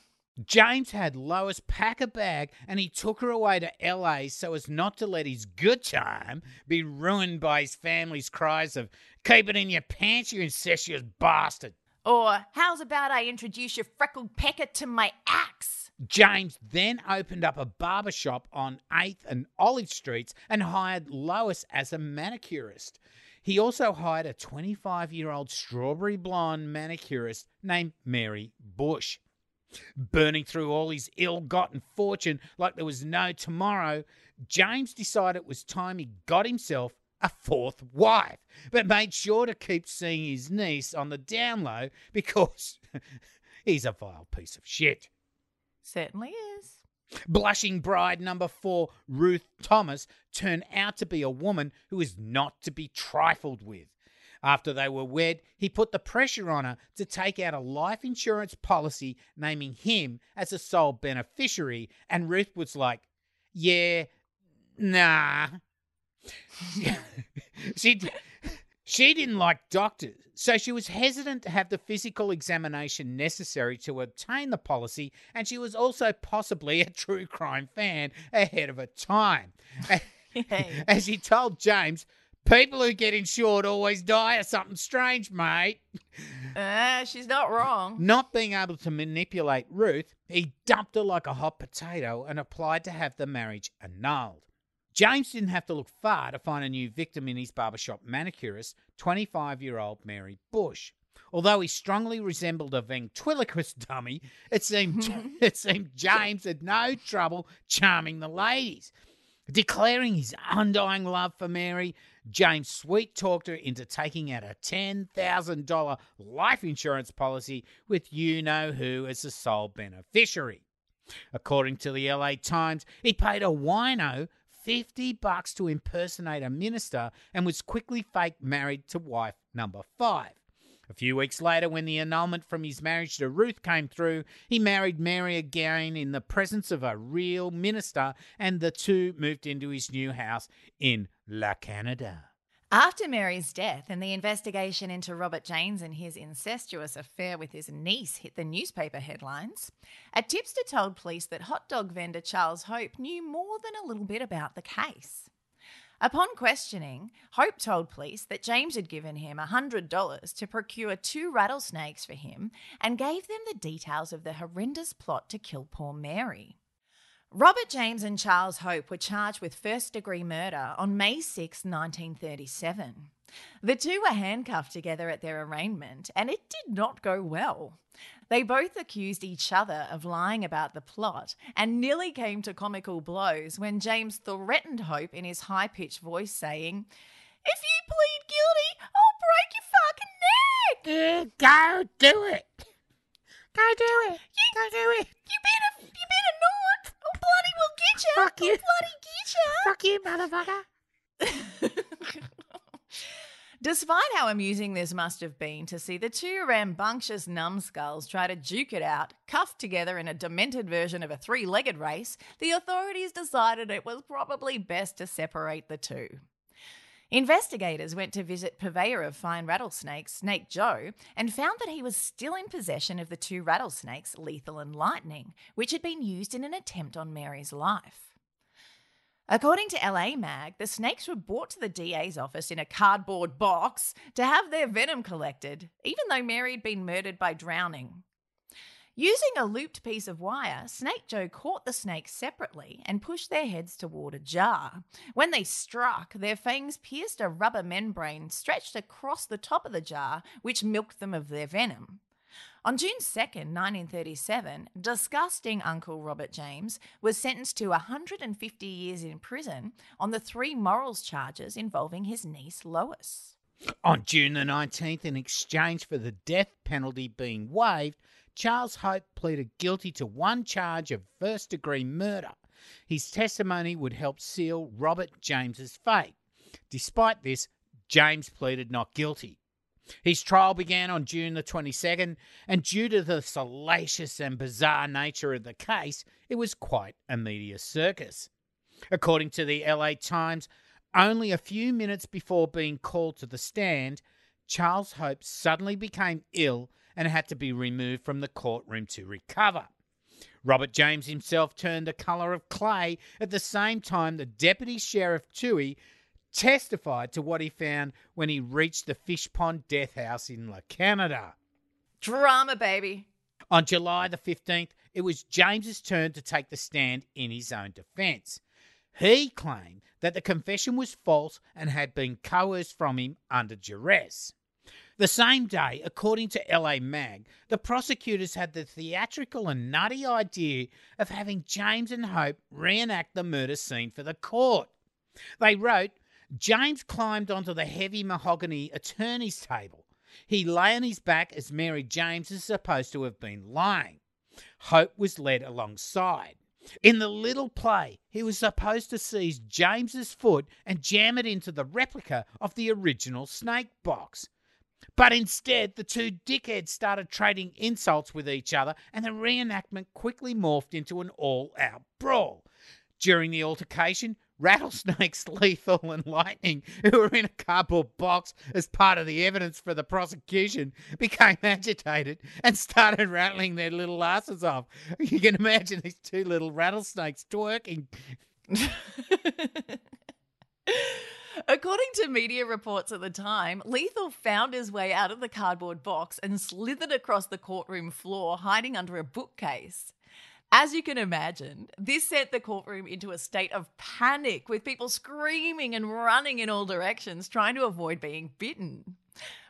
James had Lois pack a bag and he took her away to L A so as not to let his good time be ruined by his family's cries of, keep it in your pants, you incestuous bastard. Or, how's about I introduce your freckled pecker to my axe? James then opened up a barbershop on eighth and Olive Streets and hired Lois as a manicurist. He also hired a twenty-five-year-old strawberry blonde manicurist named Mary Bush. Burning through all his ill-gotten fortune like there was no tomorrow, James decided it was time he got himself a fourth wife, but made sure to keep seeing his niece on the down low because he's a vile piece of shit. Certainly is. Blushing bride number four, Ruth Thomas, turned out to be a woman who is not to be trifled with. After they were wed, he put the pressure on her to take out a life insurance policy naming him as the sole beneficiary, and Ruth was like, yeah, nah. she, she didn't like doctors, so she was hesitant to have the physical examination necessary to obtain the policy, and she was also possibly a true crime fan ahead of her time. As he told James, people who get insured always die of something strange, mate. Uh, she's not wrong. Not being able to manipulate Ruth, he dumped her like a hot potato and applied to have the marriage annulled. James didn't have to look far to find a new victim in his barbershop manicurist, twenty-five-year-old Mary Bush. Although he strongly resembled a ventriloquist dummy, it seemed it seemed James had no trouble charming the ladies. Declaring his undying love for Mary, James sweet-talked her into taking out a ten thousand dollars life insurance policy with you-know-who as the sole beneficiary. According to the L A Times, he paid a wino fifty bucks to impersonate a minister and was quickly fake married to wife number five. A few weeks later, when the annulment from his marriage to Ruth came through, he married Mary again in the presence of a real minister, and the two moved into his new house in La Canada. After Mary's death and the investigation into Robert James and his incestuous affair with his niece hit the newspaper headlines, a tipster told police that hot dog vendor Charles Hope knew more than a little bit about the case. Upon questioning, Hope told police that James had given him one hundred dollars to procure two rattlesnakes for him and gave them the details of the horrendous plot to kill poor Mary. Robert James and Charles Hope were charged with first-degree murder on May sixth, nineteen thirty-seven. The two were handcuffed together at their arraignment, and it did not go well. They both accused each other of lying about the plot and nearly came to comical blows when James threatened Hope in his high-pitched voice, saying, "If you plead guilty, I'll break your fucking neck!" Uh, go do it! Go do it! You, go do it! You better, you better not! Bloody will get you. Fuck you. Bloody get you. Fuck you, motherfucker. Despite how amusing this must have been to see the two rambunctious numbskulls try to duke it out, cuffed together in a demented version of a three-legged race, the authorities decided it was probably best to separate the two. Investigators went to visit purveyor of fine rattlesnakes, Snake Joe, and found that he was still in possession of the two rattlesnakes, Lethal and Lightning, which had been used in an attempt on Mary's life. According to L A Mag, the snakes were brought to the D A's office in a cardboard box to have their venom collected, even though Mary had been murdered by drowning. Using a looped piece of wire, Snake Joe caught the snakes separately and pushed their heads toward a jar. When they struck, their fangs pierced a rubber membrane stretched across the top of the jar, which milked them of their venom. On June second, nineteen thirty-seven, disgusting Uncle Robert James was sentenced to one hundred fifty years in prison on the three morals charges involving his niece Lois. On June the nineteenth, in exchange for the death penalty being waived, Charles Hope pleaded guilty to one charge of first-degree murder. His testimony would help seal Robert James's fate. Despite this, James pleaded not guilty. His trial began on June the twenty-second, and due to the salacious and bizarre nature of the case, it was quite a media circus. According to the L A Times, only a few minutes before being called to the stand, Charles Hope suddenly became ill and had to be removed from the courtroom to recover. Robert James himself turned the colour of clay at the same time the Deputy Sheriff Toohey testified to what he found when he reached the Fish Pond Death House in La Canada. Drama, baby. On July the fifteenth, it was James's turn to take the stand in his own defence. He claimed that the confession was false and had been coerced from him under duress. The same day, according to L A Mag, the prosecutors had the theatrical and nutty idea of having James and Hope reenact the murder scene for the court. They wrote, "James climbed onto the heavy mahogany attorney's table. He lay on his back as Mary James is supposed to have been lying. Hope was led alongside. In the little play, he was supposed to seize James's foot and jam it into the replica of the original snake box. But instead, the two dickheads started trading insults with each other, and the reenactment quickly morphed into an all-out brawl. During the altercation, rattlesnakes Lethal and Lightning, who were in a cardboard box as part of the evidence for the prosecution, became agitated and started rattling their little asses off." You can imagine these two little rattlesnakes twerking. According to media reports at the time, Lethal found his way out of the cardboard box and slithered across the courtroom floor, hiding under a bookcase. As you can imagine, this sent the courtroom into a state of panic, with people screaming and running in all directions, trying to avoid being bitten.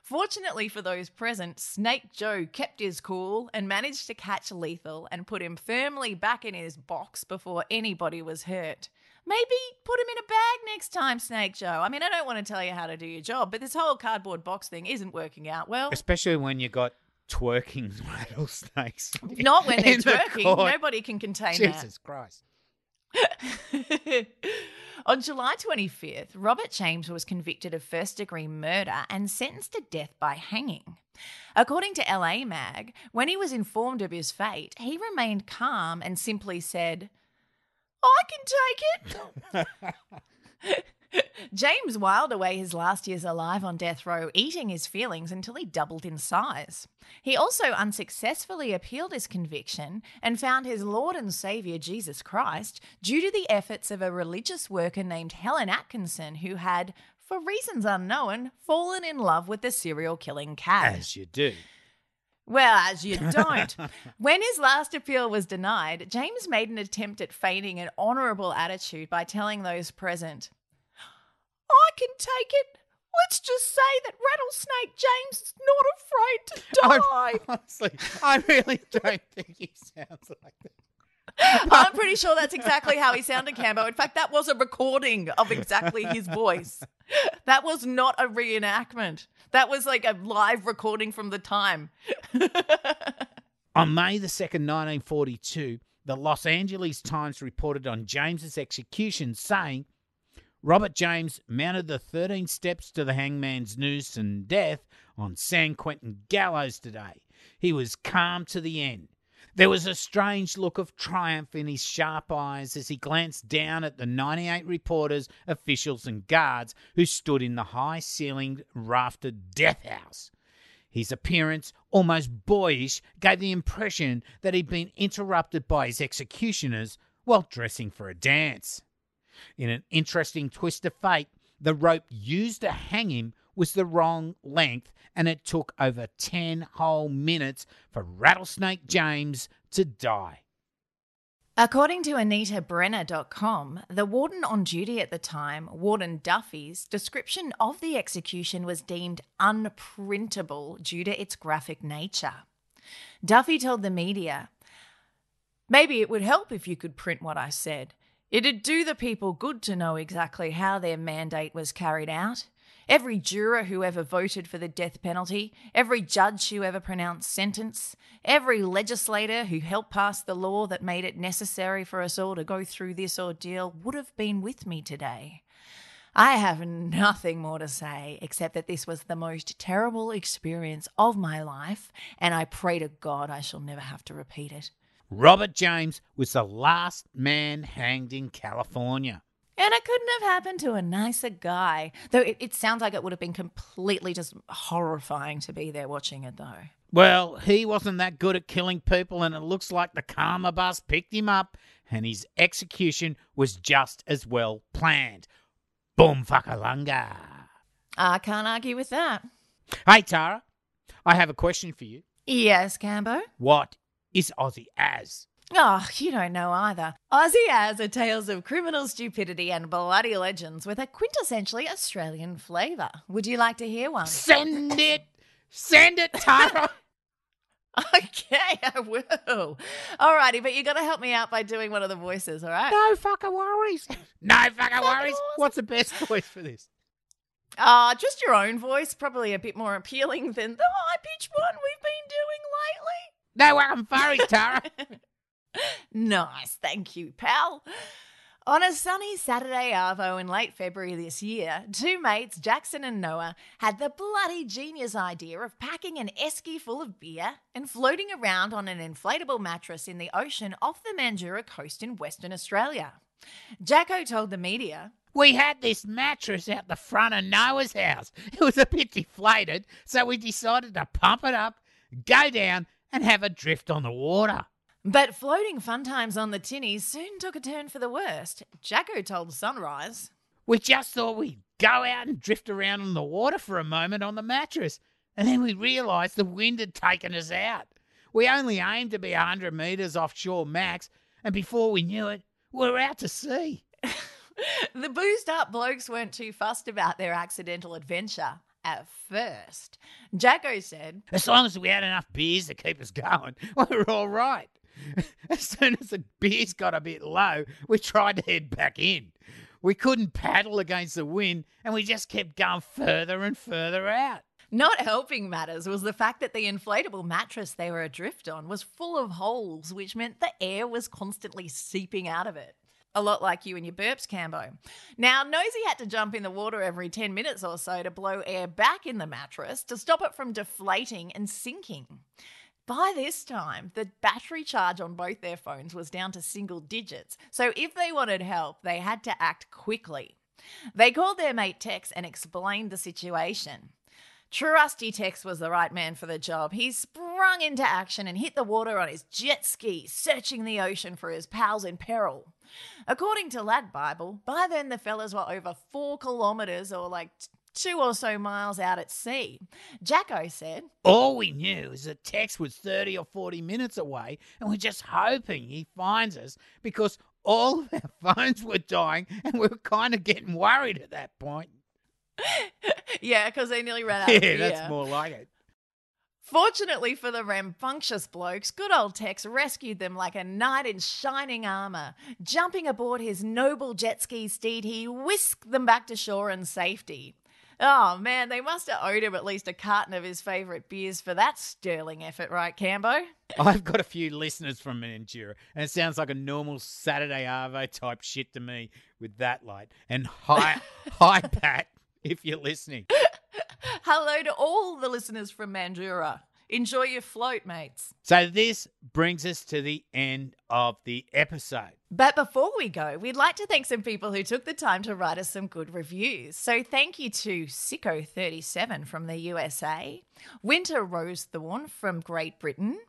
Fortunately for those present, Snake Joe kept his cool and managed to catch Lethal and put him firmly back in his box before anybody was hurt. Maybe put him in a bag next time, Snake Joe. I mean, I don't want to tell you how to do your job, but this whole cardboard box thing isn't working out well. Especially when you got twerking rattlesnakes. Not when they're twerking. The Nobody can contain Jesus that. Jesus Christ. On July twenty-fifth, Robert James was convicted of first-degree murder and sentenced to death by hanging. According to L A Mag, when he was informed of his fate, he remained calm and simply said, "I can take it." James whiled away his last years alive on death row, eating his feelings until he doubled in size. He also unsuccessfully appealed his conviction and found his Lord and Saviour Jesus Christ due to the efforts of a religious worker named Helen Atkinson, who had, for reasons unknown, fallen in love with the serial killing cat. As you do. Well, as you don't. When his last appeal was denied, James made an attempt at feigning an honourable attitude by telling those present, "I can take it. Let's just say that Rattlesnake James is not afraid to die." I, honestly, I really don't think he sounds like that. I'm pretty sure that's exactly how he sounded, Cambo. In fact, that was a recording of exactly his voice. That was not a reenactment. That was like a live recording from the time. On May the second, nineteen forty-two, the Los Angeles Times reported on James's execution, saying, "Robert James mounted the thirteen steps to the hangman's noose and death on San Quentin Gallows today. He was calm to the end. There was a strange look of triumph in his sharp eyes as he glanced down at the ninety-eight reporters, officials and guards who stood in the high-ceilinged, raftered death house. His appearance, almost boyish, gave the impression that he'd been interrupted by his executioners while dressing for a dance. In an interesting twist of fate, the rope used to hang him was the wrong length, and it took over ten whole minutes for Rattlesnake James to die." According to Anita Brenner dot com, the warden on duty at the time, Warden Duffy's, description of the execution was deemed unprintable due to its graphic nature. Duffy told the media, "Maybe it would help if you could print what I said. It'd do the people good to know exactly how their mandate was carried out. Every juror who ever voted for the death penalty, every judge who ever pronounced sentence, every legislator who helped pass the law that made it necessary for us all to go through this ordeal would have been with me today. I have nothing more to say except that this was the most terrible experience of my life, and I pray to God I shall never have to repeat it." Robert James was the last man hanged in California. And it couldn't have happened to a nicer guy. Though it, it sounds like it would have been completely just horrifying to be there watching it, though. Well, he wasn't that good at killing people, and it looks like the karma bus picked him up, and his execution was just as well planned. Boom fuckalunga. I can't argue with that. Hey, Tara, I have a question for you. Yes, Cambo? What is Aussie Az? Oh, you don't know either. Aussie Az are tales of criminal stupidity and bloody legends with a quintessentially Australian flavour. Would you like to hear one? Send it! Send it, Tara! Okay, I will. All righty, but you got to help me out by doing one of the voices, all right? No fucking worries. No fucking worries. What's the best voice for this? Uh, just your own voice, probably a bit more appealing than the high-pitched one we've been doing lately. No, I'm furry, Tara. Nice, thank you, pal. On a sunny Saturday arvo in late February this year, two mates, Jackson and Noah, had the bloody genius idea of packing an esky full of beer and floating around on an inflatable mattress in the ocean off the Mandurah coast in Western Australia. Jacko told the media, "We had this mattress out the front of Noah's house. It was a bit deflated, so we decided to pump it up, go down and have a drift on the water." But floating fun times on the tinny soon took a turn for the worst. Jacko told Sunrise, "We just thought we'd go out and drift around on the water for a moment on the mattress, and then we realised the wind had taken us out. We only aimed to be one hundred metres offshore max, and before we knew it, we were out to sea." The boozed-up blokes weren't too fussed about their accidental adventure. At first, Jacko said, "As long as we had enough beers to keep us going, we were all right. As soon as the beers got a bit low, we tried to head back in. We couldn't paddle against the wind, and we just kept going further and further out." Not helping matters was the fact that the inflatable mattress they were adrift on was full of holes, which meant the air was constantly seeping out of it. A lot like you and your burps, Cambo. Now, Nosy had to jump in the water every ten minutes or so to blow air back in the mattress to stop it from deflating and sinking. By this time, the battery charge on both their phones was down to single digits, so if they wanted help, they had to act quickly. They called their mate Tex and explained the situation. Trusty Tex was the right man for the job. He sprung into action and hit the water on his jet ski, searching the ocean for his pals in peril. According to Lad Bible, by then the fellas were over four kilometres or like two or so miles out at sea. Jacko said, "All we knew is that Tex was thirty or forty minutes away and we're just hoping he finds us because all of our phones were dying and we were kind of getting worried at that point." Yeah, because they nearly ran out yeah, of beer. Yeah, that's more like it. Fortunately for the rambunctious blokes, good old Tex rescued them like a knight in shining armour. Jumping aboard his noble jet ski steed, he whisked them back to shore in safety. Oh, man, they must have owed him at least a carton of his favourite beers for that sterling effort, right, Cambo? I've got a few listeners from an Mandurah, and it sounds like a normal Saturday Arvo type shit to me with that light. And hi, hi, Pat, if you're listening. Hello to all the listeners from Mandurah. Enjoy your float, mates. So this brings us to the end of the episode. But before we go, we'd like to thank some people who took the time to write us some good reviews. So thank you to Sicko thirty-seven from the U S A, Winter Rosethorn from Great Britain,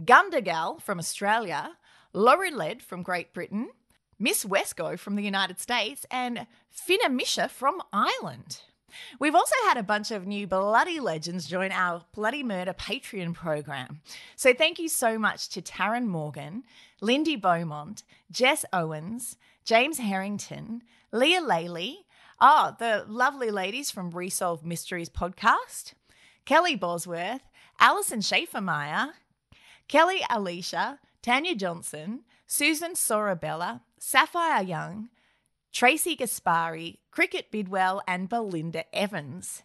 Gundagal from Australia, Laurie Led from Great Britain, Miss Wesco from the United States, and Finamisha from Ireland. We've also had a bunch of new bloody legends join our Bloody Murder Patreon program. So thank you so much to Taryn Morgan, Lindy Beaumont, Jess Owens, James Harrington, Leah Laley, oh, the lovely ladies from Resolve Mysteries podcast, Kelly Bosworth, Alison Schaefer-Meyer, Kelly Alicia, Tanya Johnson, Susan Sorabella, Sapphire Young, Tracy Gaspari, Cricket Bidwell, and Belinda Evans.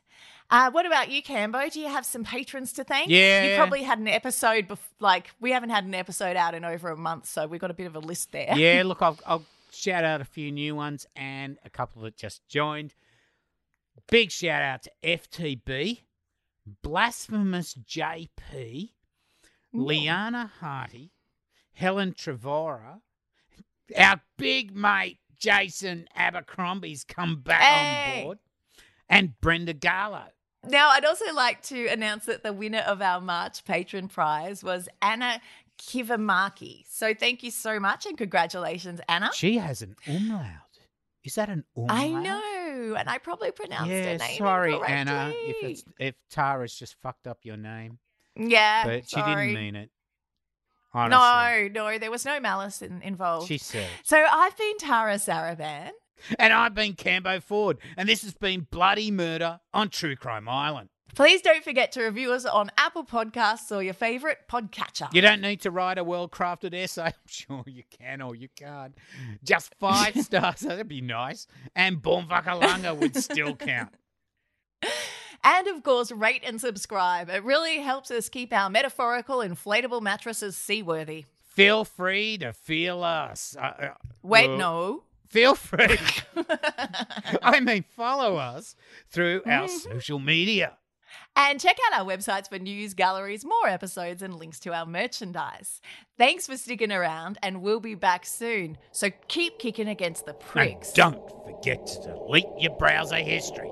Uh, what about you, Cambo? Do you have some patrons to thank? Yeah. You probably had an episode, bef- like we haven't had an episode out in over a month, so we've got a bit of a list there. Yeah, look, I'll, I'll shout out a few new ones and a couple that just joined. Big shout out to F T B, Blasphemous J P, Ooh. Liana Harty, Helen Trevora, our big mate, Jason Abercrombie's come back hey. on board, and Brenda Garlow. Now, I'd also like to announce that the winner of our March patron prize was Anna Kivamaki. So thank you so much and congratulations, Anna. She has an umlaut. Is that an umlaut? I know, and I probably pronounced yeah, her name sorry, incorrectly. Anna, if, it's, if Tara's just fucked up your name. Yeah, But sorry. she didn't mean it. Honestly. No, no, there was no malice in, involved. She said. So I've been Tara Saraband. And I've been Cambo Ford. And this has been Bloody Murder on True Crime Island. Please don't forget to review us on Apple Podcasts or your favourite podcatcher. You don't need to write a well-crafted essay. I'm sure you can or you can't. Just five stars. That'd be nice. And Boomvakalanga would still count. And, of course, rate and subscribe. It really helps us keep our metaphorical inflatable mattresses seaworthy. Feel free to feel us. Uh, uh, Wait, well, no. Feel free. I mean, follow us through our social media. And check out our websites for news, galleries, more episodes, and links to our merchandise. Thanks for sticking around, and we'll be back soon. So keep kicking against the pricks. And don't forget to delete your browser history.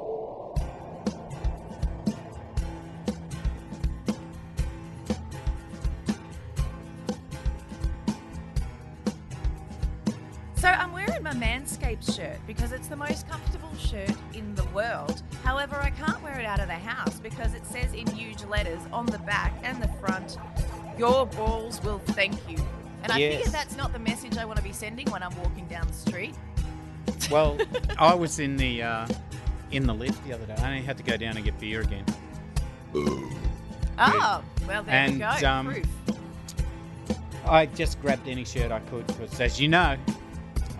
So I'm wearing my Manscaped shirt because it's the most comfortable shirt in the world. However, I can't wear it out of the house because it says in huge letters on the back and the front, "Your balls will thank you." And I yes. figured that's not the message I want to be sending when I'm walking down the street. Well, I was in the uh, in the lift the other day. I only had to go down and get beer again. Oh, well, there and, you go. Um, Proof. I just grabbed any shirt I could because, as you know,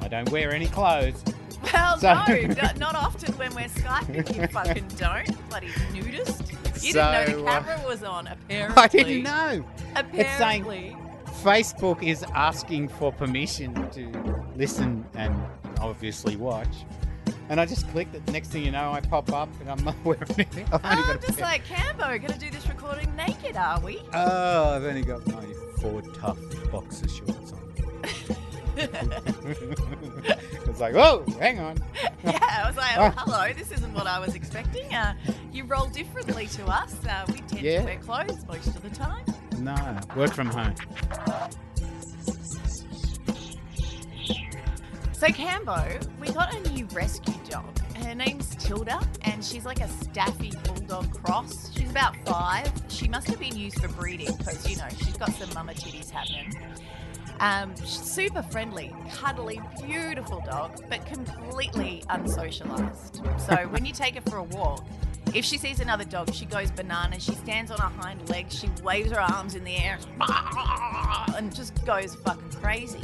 I don't wear any clothes. Well, so. no, not often when we're Skyping, you fucking don't. Bloody nudist. You so, didn't know the camera uh, was on, apparently. I didn't know. Apparently. It's saying, Facebook is asking for permission to listen and obviously watch. And I just clicked it. Next thing you know, I pop up and I'm not aware of anything. Oh, I'm just like, Cambo, we're going to do this recording naked, are we? Oh, I've only got my four tough boxer shorts on. It's like, whoa, hang on. Yeah, I was like, oh, hello, this isn't what I was expecting. Uh, you roll differently to us. Uh, we tend yeah. to wear clothes most of the time. No, work from home. So, Cambo, we got a new rescue dog. Her name's Tilda, and she's like a staffy bulldog cross. She's about five. She must have been used for breeding because, you know, she's got some mama titties happening. Um, she's super friendly, cuddly, beautiful dog, but completely unsocialized. So, when you take her for a walk, if she sees another dog, she goes bananas. She stands on her hind legs, she waves her arms in the air, and just goes fucking crazy.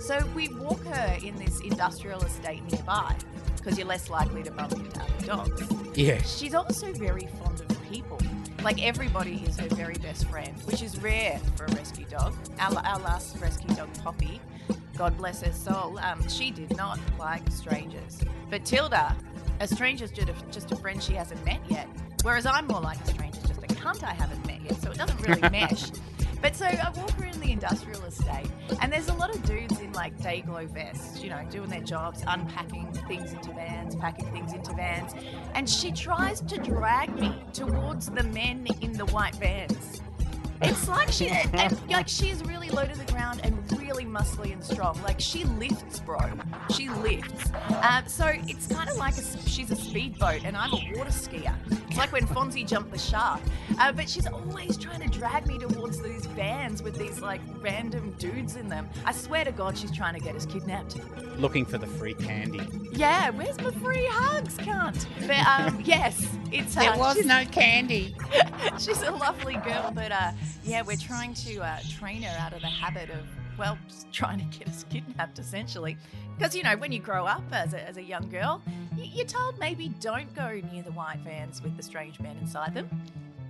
So we walk her in this industrial estate nearby because you're less likely to bump into other dogs. Yeah. She's also very fond of people. Like, everybody is her very best friend, which is rare for a rescue dog. Our, our last rescue dog, Poppy, God bless her soul, um, she did not like strangers. But Tilda, a stranger's just a, just a friend she hasn't met yet, whereas I'm more like a stranger's just a cunt I haven't met yet, so it doesn't really mesh. But so I walk her in the industrial estate, and there's a lot of dudes in like day-glow vests, you know, doing their jobs, unpacking things into vans, packing things into vans, and she tries to drag me towards the men in the white vans. It's like she, and like she's really low to the ground and really muscly and strong. Like she lifts, bro. She lifts. Uh, so it's kind of like a, she's a speedboat and I'm a water skier. It's like when Fonzie jumped the shark. Uh, but she's always trying to drag me towards these vans with these like random dudes in them. I swear to God, she's trying to get us kidnapped. Looking for the free candy. Yeah, where's my free hugs, cunt? But um, yes, it's. Uh, there was no candy. She's a lovely girl, but. Uh, Yeah, we're trying to uh, train her out of the habit of, well, just trying to get us kidnapped, essentially. Because, you know, when you grow up as a, as a young girl, y- you're told maybe don't go near the white vans with the strange men inside them.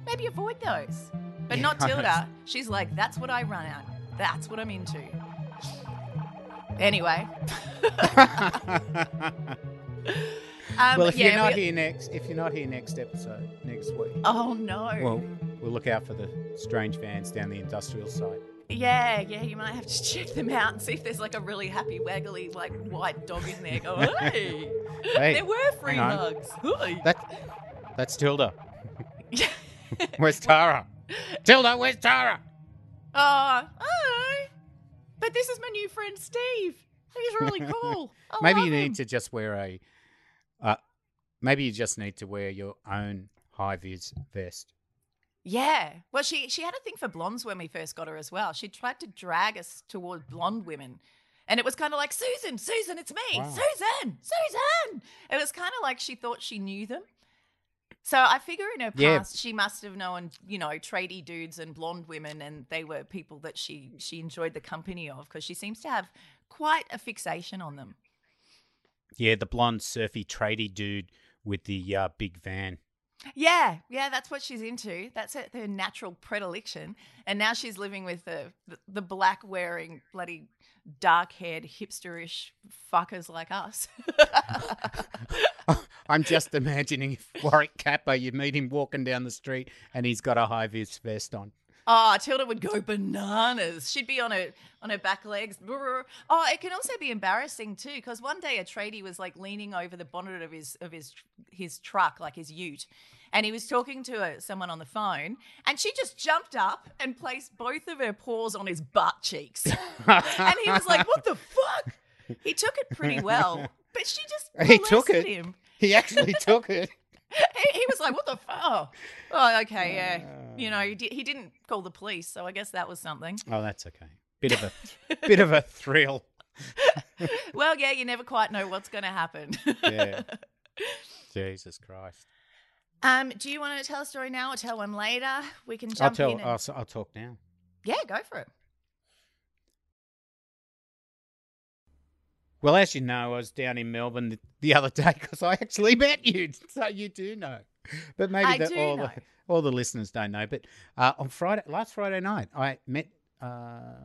Maybe avoid those. But yeah, not Tilda. She's like, that's what I run at. That's what I'm into. Anyway. um, well, if yeah, you're not we... here next, if you're not here next episode, next week. Oh, no. Well, we'll look out for the strange vans down the industrial side. Yeah, yeah, you might have to check them out and see if there's like a really happy, waggly, like white dog in there going, hey, hey there were free hugs. That's, that's Tilda. Where's Tara? Tilda, where's Tara? Oh, I don't know. But this is my new friend, Steve. He's really cool. I maybe love you him. Need to just wear a, uh, maybe you just need to wear your own high-vis vest. Yeah. Well, she, she had a thing for blondes when we first got her as well. She tried to drag us toward blonde women. And it was kind of like, Susan, Susan, it's me. Wow. Susan, Susan. It was kind of like she thought she knew them. So I figure in her yeah. past she must have known, you know, tradie dudes and blonde women, and they were people that she, she enjoyed the company of because she seems to have quite a fixation on them. Yeah, the blonde, surfy, tradie dude with the uh, big van. Yeah, yeah, that's what she's into. That's her, her natural predilection. And now she's living with the, the, the black-wearing, bloody, dark-haired, hipsterish fuckers like us. I'm just imagining if Warwick Capper, you meet him walking down the street and he's got a high-vis vest on. Oh, Tilda would go bananas. She'd be on her on her back legs. Oh, it can also be embarrassing too, because one day a tradie was like leaning over the bonnet of his of his his truck, like his ute, and he was talking to a, someone on the phone, and she just jumped up and placed both of her paws on his butt cheeks, and he was like, "What the fuck?" He took it pretty well, but she just he took it. Him. He actually took it. He was like, what the fuck? Oh, oh okay, yeah. Uh, you know, he, di- he didn't call the police, so I guess that was something. Oh, that's okay. Bit of a bit of a thrill. Well, yeah, you never quite know what's going to happen. Yeah. Jesus Christ. Um, do you want to tell a story now or tell one later? We can jump I'll tell, in. And... I'll, I'll talk now. Yeah, go for it. Well, as you know, I was down in Melbourne the, the other day because I actually met you, so you do know. But maybe the, all, the, all the listeners don't know. But uh, on Friday, last Friday night, I met uh,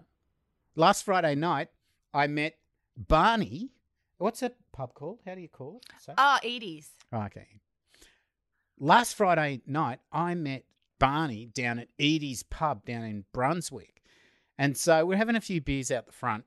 last Friday night, I met Barney. What's that pub called? How do you call it? Ah, oh, Edie's. Oh, okay. Last Friday night, I met Barney down at Edie's pub down in Brunswick. And so we're having a few beers out the front.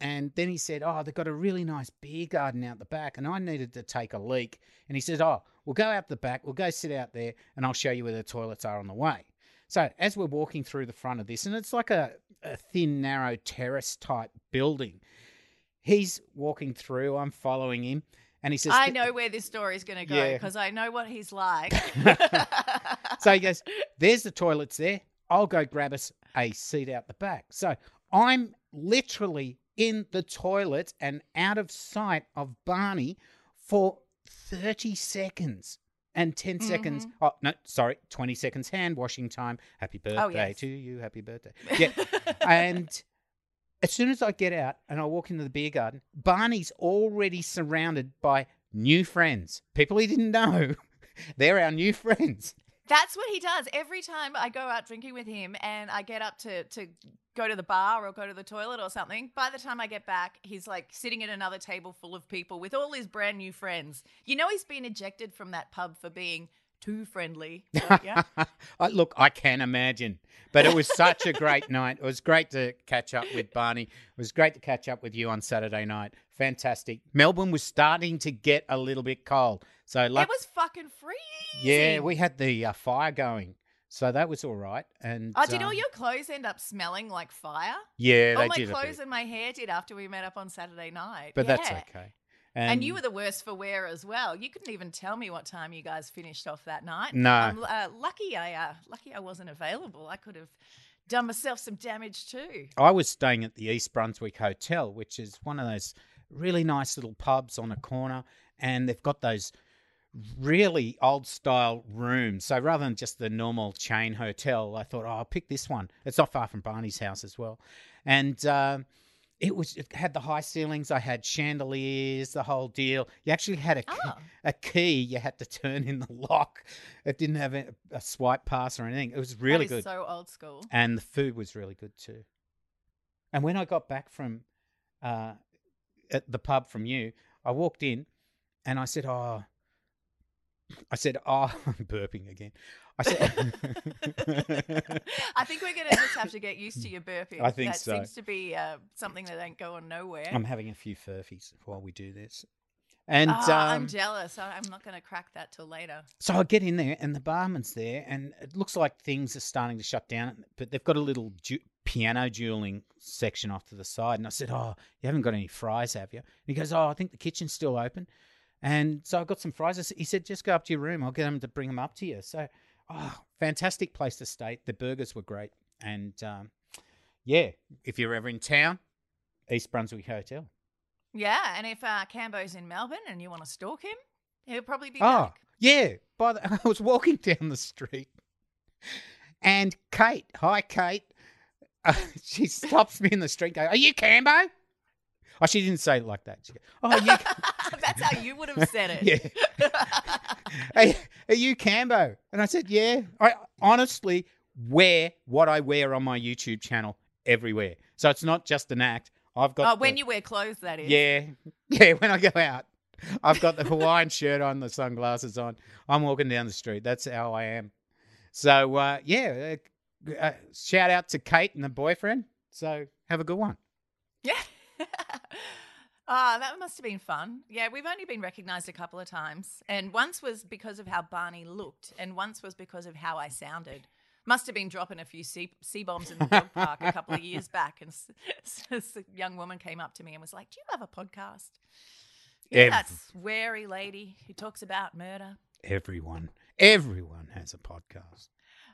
And then he said, oh, they've got a really nice beer garden out the back. And I needed to take a leak. And he said, oh, we'll go out the back. We'll go sit out there and I'll show you where the toilets are on the way. So as we're walking through the front of this, and it's like a, a thin, narrow terrace type building. He's walking through. I'm following him. And he says, I know where this story is going to go because yeah. I know what he's like. So he goes, there's the toilets there. I'll go grab us a seat out the back. So I'm literally in the toilet and out of sight of Barney for thirty seconds and ten mm-hmm. seconds. Oh, no, sorry, twenty seconds hand washing time. Happy birthday oh, yes. to you. Happy birthday. Yeah. And as soon as I get out and I walk into the beer garden, Barney's already surrounded by new friends, people he didn't know. They're our new friends. That's what he does. Every time I go out drinking with him and I get up to, to go to the bar or go to the toilet or something, by the time I get back, he's like sitting at another table full of people with all his brand new friends. You know he's been ejected from that pub for being too friendly. Right? Yeah. Look, I can imagine. But it was such a great night. It was great to catch up with Barney. It was great to catch up with you on Saturday night. Fantastic. Melbourne was starting to get a little bit cold. So like, it was fucking freezing. Yeah, we had the uh, fire going. So that was all right. And oh, did um, all your clothes end up smelling like fire? Yeah, they did. All my clothes and my hair did after we met up on Saturday night. But yeah. That's okay. And, and you were the worst for wear as well. You couldn't even tell me what time you guys finished off that night. No. I'm uh, lucky I uh, lucky I wasn't available. I could have done myself some damage too. I was staying at the East Brunswick Hotel, which is one of those really nice little pubs on a corner, and they've got those really old-style rooms. So rather than just the normal chain hotel, I thought, oh, I'll pick this one. It's not far from Barney's house as well. And Um, It was. It had the high ceilings. I had chandeliers, the whole deal. You actually had a, oh. a key. You had to turn in the lock. It didn't have a, a swipe pass or anything. It was really good. That is so old school. And the food was really good too. And when I got back from uh, at the pub from you, I walked in and I said, oh, I said, oh, I'm burping again. I said, I think we're going to just have to get used to your burping. I think that so. That seems to be uh, something that ain't going nowhere. I'm having a few furfies while we do this. And oh, um, I'm jealous. I'm not going to crack that till later. So I get in there and the barman's there and it looks like things are starting to shut down, but they've got a little du- piano dueling section off to the side. And I said, oh, you haven't got any fries, have you? And he goes, oh, I think the kitchen's still open. And so I got some fries. He said, just go up to your room. I'll get them to bring them up to you. So, oh, fantastic place to stay. The burgers were great. And, um, yeah, if you're ever in town, East Brunswick Hotel. Yeah, and if uh, Cambo's in Melbourne and you want to stalk him, he'll probably be oh, back. Yeah. By the, I was walking down the street and Kate, hi, Kate, uh, she stops me in the street going, are you Cambo? Oh, she didn't say it like that. She goes, oh, you that's how you would have said it. Yeah. Hey, are you Cambo? And I said, yeah. I honestly wear what I wear on my YouTube channel everywhere. So it's not just an act. I've got. Oh, when the, you wear clothes, that is. Yeah. Yeah, when I go out. I've got the Hawaiian shirt on, the sunglasses on. I'm walking down the street. That's how I am. So, uh, yeah, uh, uh, shout out to Kate and the boyfriend. So have a good one. Yeah. Ah, oh, that must have been fun. Yeah, we've only been recognised a couple of times. And once was because of how Barney looked and once was because of how I sounded. Must have been dropping a few C-bombs in the dog park a couple of years back. And this young woman came up to me and was like, do you have a podcast? You're Every- that sweary lady who talks about murder. Everyone, everyone has a podcast.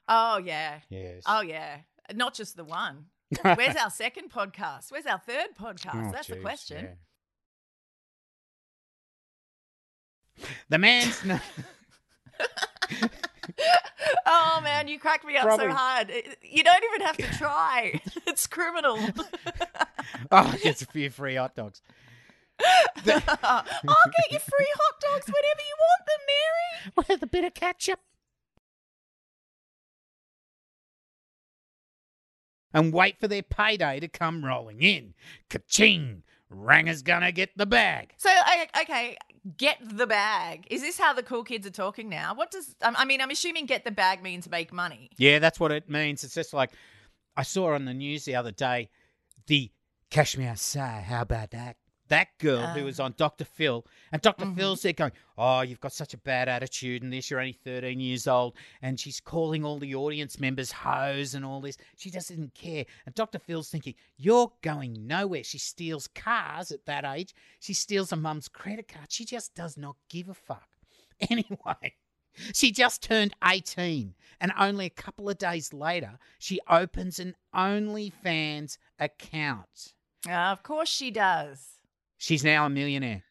Oh, yeah. Yes. Oh, yeah. Not just the one. Where's our second podcast? Where's our third podcast? Oh, that's geez, the question. Yeah. The man's no- Oh, man, you cracked me up Probably. so hard. You don't even have to try. It's criminal. Oh, it gets a few free hot dogs. The- I'll get you free hot dogs whenever you want them, Mary. With a bit of ketchup. and wait for their payday to come rolling in. Ka-ching! Ranger's gonna get the bag. So, okay, get the bag. Is this how the cool kids are talking now? What does, I mean, I'm assuming get the bag means make money. Yeah, that's what it means. It's just like, I saw on the news the other day, the Cash Me Outside, how about that? That girl um, who was on Doctor Phil, and Doctor Mm-hmm. Phil's there going, oh, you've got such a bad attitude and this, you're only thirteen years old, and she's calling all the audience members hoes and all this. She just doesn't care. And Doctor Phil's thinking, you're going nowhere. She steals cars at that age. She steals her mum's credit card. She just does not give a fuck. Anyway, she just turned eighteen, and only a couple of days later, she opens an OnlyFans account. Uh, of course she does. She's now a millionaire.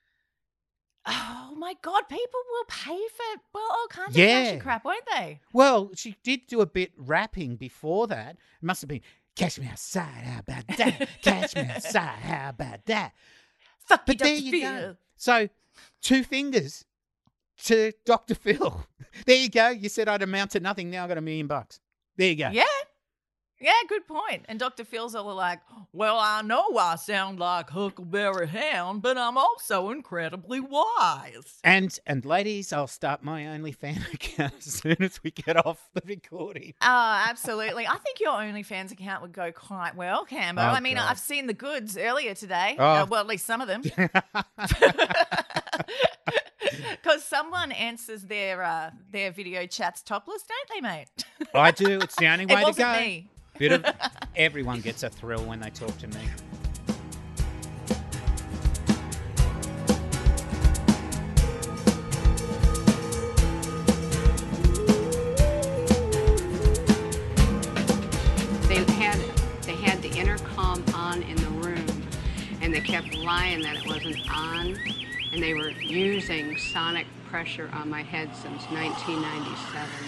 Oh, my God. People will pay for, well, all kinds of yeah. Fashion crap, won't they? Well, she did do a bit rapping before that. It must have been, catch me outside, how about that? Catch me outside, how about that? Fuck but there you go. So, two fingers to Doctor Phil. There you go. You said I'd amount to nothing. Now I've got a million bucks. There you go. Yeah. Yeah, good point. And Doctor Phil's all like, well, I know I sound like Huckleberry Hound, but I'm also incredibly wise. And and ladies, I'll start my OnlyFans account as soon as we get off the recording. Oh, absolutely. I think your OnlyFans account would go quite well, Cambo. Oh, I mean, God. I've seen the goods earlier today. Oh. Uh, well, at least some of them. Because someone answers their uh, their video chats topless, don't they, mate? I do. It's the only way it wasn't to go. Me. Bit of everyone gets a thrill when they talk to me. They had they had the intercom on in the room, and they kept lying that it wasn't on, and they were using sonic pressure on my head since nineteen ninety-seven.